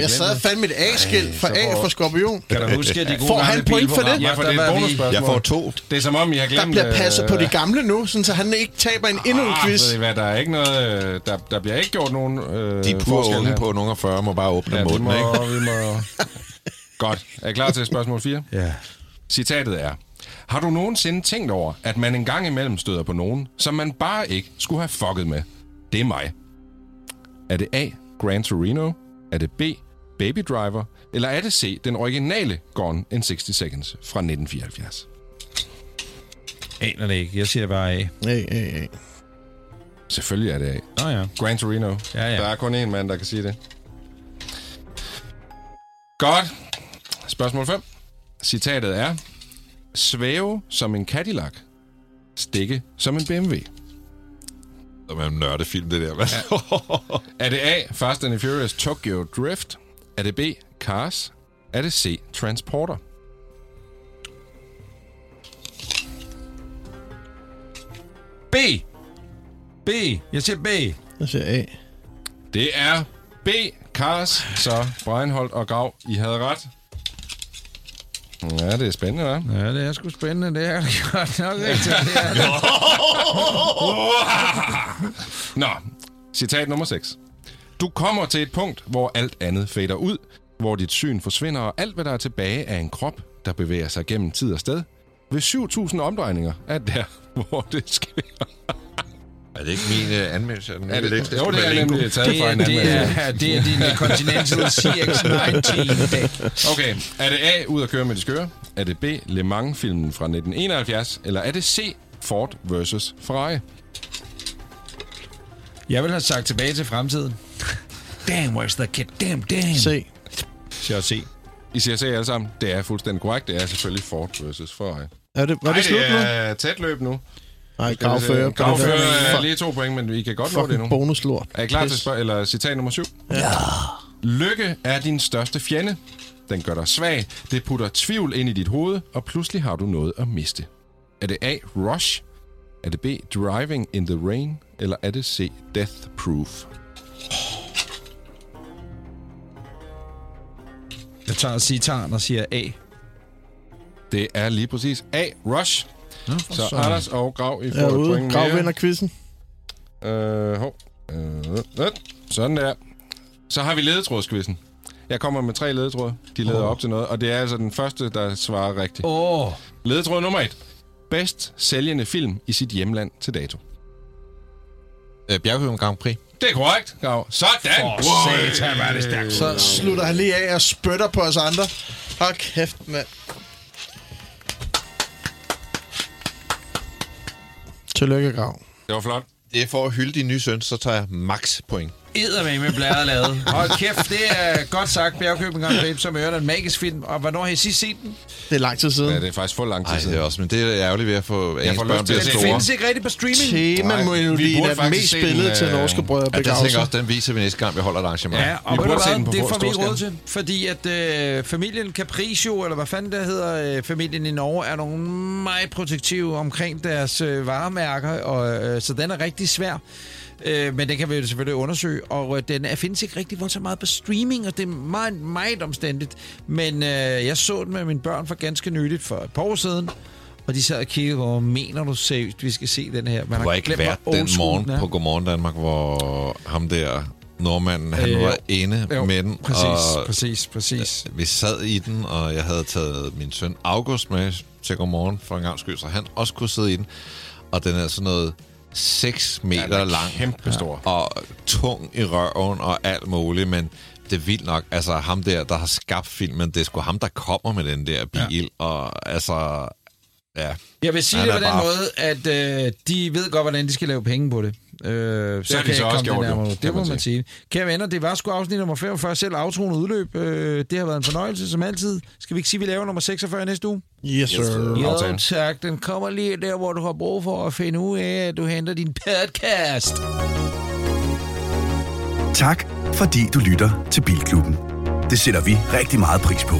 Jeg sad fandme et A-skilt for A for skorpion. Kan du huske, at de gode får han point for det? Ja, for det er et bonusspørgsmål. Jeg får 2. Det er som om, jeg glemte... Der bliver passet på de gamle nu, sådan, så han ikke taber en endnu en quiz. Ved I hvad, der er ikke noget... Der bliver ikke gjort nogen... De pure unge på nogen af 40 må bare åbne munden, ikke? Vi må... Godt. Er I klar til spørgsmål 4? Ja. Citatet er... Har du nogensinde tænkt over, at man en gang imellem støder på nogen, som man bare ikke skulle have fucket med? Det er mig. Er det A, Gran Torino? Er det B, Baby Driver? Eller er det C, den originale Gone in 60 Seconds fra 1974? Aner det ikke. Jeg siger bare A. A. Selvfølgelig er det A. Ja. Gran Torino. Ja. Der er kun én mand, der kan sige det. Godt. Spørgsmål 5. Citatet er... Svæve som en Cadillac. Stikke som en BMW. Det var en nørdefilm, det der. Er det A, Fast and Furious Tokyo Drift? Er det B, Cars? Er det C, Transporter? B. Jeg siger B. Jeg siger A. Det er B, Cars. Så Breinholt og Grau, I havde ret. Ja, det er spændende, hva'? Ja, det er sgu spændende. Det er det godt nok rigtigt. Nå, citat nummer 6. Du kommer til et punkt, hvor alt andet fader ud, hvor dit syn forsvinder, og alt, hvad der er tilbage, er en krop, der bevæger sig gennem tid og sted. Ved 7.000 omdrejninger er der, hvor det sker. Er det ikke min anmeldelse? Er det ikke? Jo, det er nemlig taget fra en anmeldelse. Det er din Continental CX-19. Okay, er det A, ud at køre med de skøre? Er det B, Le Mans-filmen fra 1971? Eller er det C, Ford vs. Ferrari? Jeg vil have sagt Tilbage til fremtiden. Damn, where's the kid? Damn. C. Jeg C. I siger C alle sammen. Det er fuldstændig korrekt. Det er selvfølgelig Ford vs. Ferrari. Var det slut nu? Nej, det er tæt løb nu. Nej, Graufører er lige 2 point, men vi kan godt nå det nu. Bonuslort. Er I klar til eller citat nummer 7? Ja. Lykke er din største fjende. Den gør dig svag. Det putter tvivl ind i dit hoved, og pludselig har du noget at miste. Er det A, Rush? Er det B, Driving in the Rain? Eller er det C, Death Proof? Jeg tager citaren og siger A. Det er lige præcis A, Rush. Ja, så Anders og Grav, I får et point mere. Grav vinder quizzen. Sådan der. Så har vi ledetrådsquizzen. Jeg kommer med 3 ledetråde. De leder op til noget, og det er altså den første, der svarer rigtigt. Ledetråd nummer 1. Bedst sælgende film i sit hjemland til dato. Bjerghøven Grand Prix. Det er korrekt, Grav. Sådan! Satan, var det stærkt. Så slutter han lige af og spytter på os andre. Hold kæft, mand. Tillykke, Grav. Det var flot. Det er for at hylde din nye søn, så tager jeg max point. Eddermame med blæret lavet. Hold kæft, det er godt sagt, Bjergkøbing og Babe, som er en magisk film. Og hvornår har I sidst set den? Det er lang tid siden. Ja, det er faktisk for lang tid siden. Ej, det er også, men det er ærgerligt ved at få ens børn bliver store. Det findes ikke rigtigt på streaming. Temamelodien er mest spillet til norske brødre og begravelse. Jeg tænker også, den viser vi næste gang, vi holder et arrangement. Ja, og det får vi råd til, fordi at familien Capriccio, eller hvad fanden det hedder, familien i Norge, er nogle meget protektive omkring deres varemærker, og så den er rigtig svær. Men den kan vi jo selvfølgelig undersøge, og den findes ikke rigtig voldsomt meget på streaming, og det er meget, meget omstændigt. Men jeg så den med mine børn for ganske nyligt for et par år siden, og de sad og kiggede, hvor mener du seriøst, vi skal se den her? Man har ikke været den morgen på Godmorgen Danmark, hvor ham der nordmanden, han var inde med den. Præcis. Vi sad i den, og jeg havde taget min søn August med til Godmorgen for en gang skyld, så han også kunne sidde i den. Og den er sådan noget 6 meter lang. Kæmpestor. Og tung i røven og alt muligt, men det er vildt nok. Altså ham der har skabt filmen, det er sgu ham, der kommer med den der bil. Ja. Og altså, ja. Jeg vil sige det på den måde, at de ved godt, hvordan de skal lave penge på det. Så kan de så også gjort det. Det må man sige. Kære venner, det var sgu afsnit nummer 45, selv aftroende udløb. Det har været en fornøjelse, som altid. Skal vi ikke sige, vi laver nummer 46 næste uge? Yes, sir. Jo, tak. Den kommer lige der, hvor du har brug for at finde ud af, at du henter din podcast. Tak, fordi du lytter til Bilklubben. Det sætter vi rigtig meget pris på.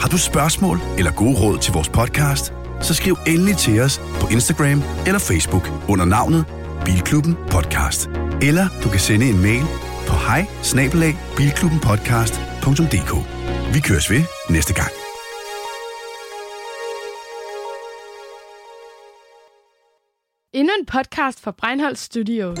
Har du spørgsmål eller gode råd til vores podcast, så skriv endelig til os på Instagram eller Facebook under navnet Bilklubben Podcast. Eller du kan sende en mail på hej@bilklubbenpodcast.dk. Vi køres ved næste gang. Endnu en podcast fra Breinholt Studios.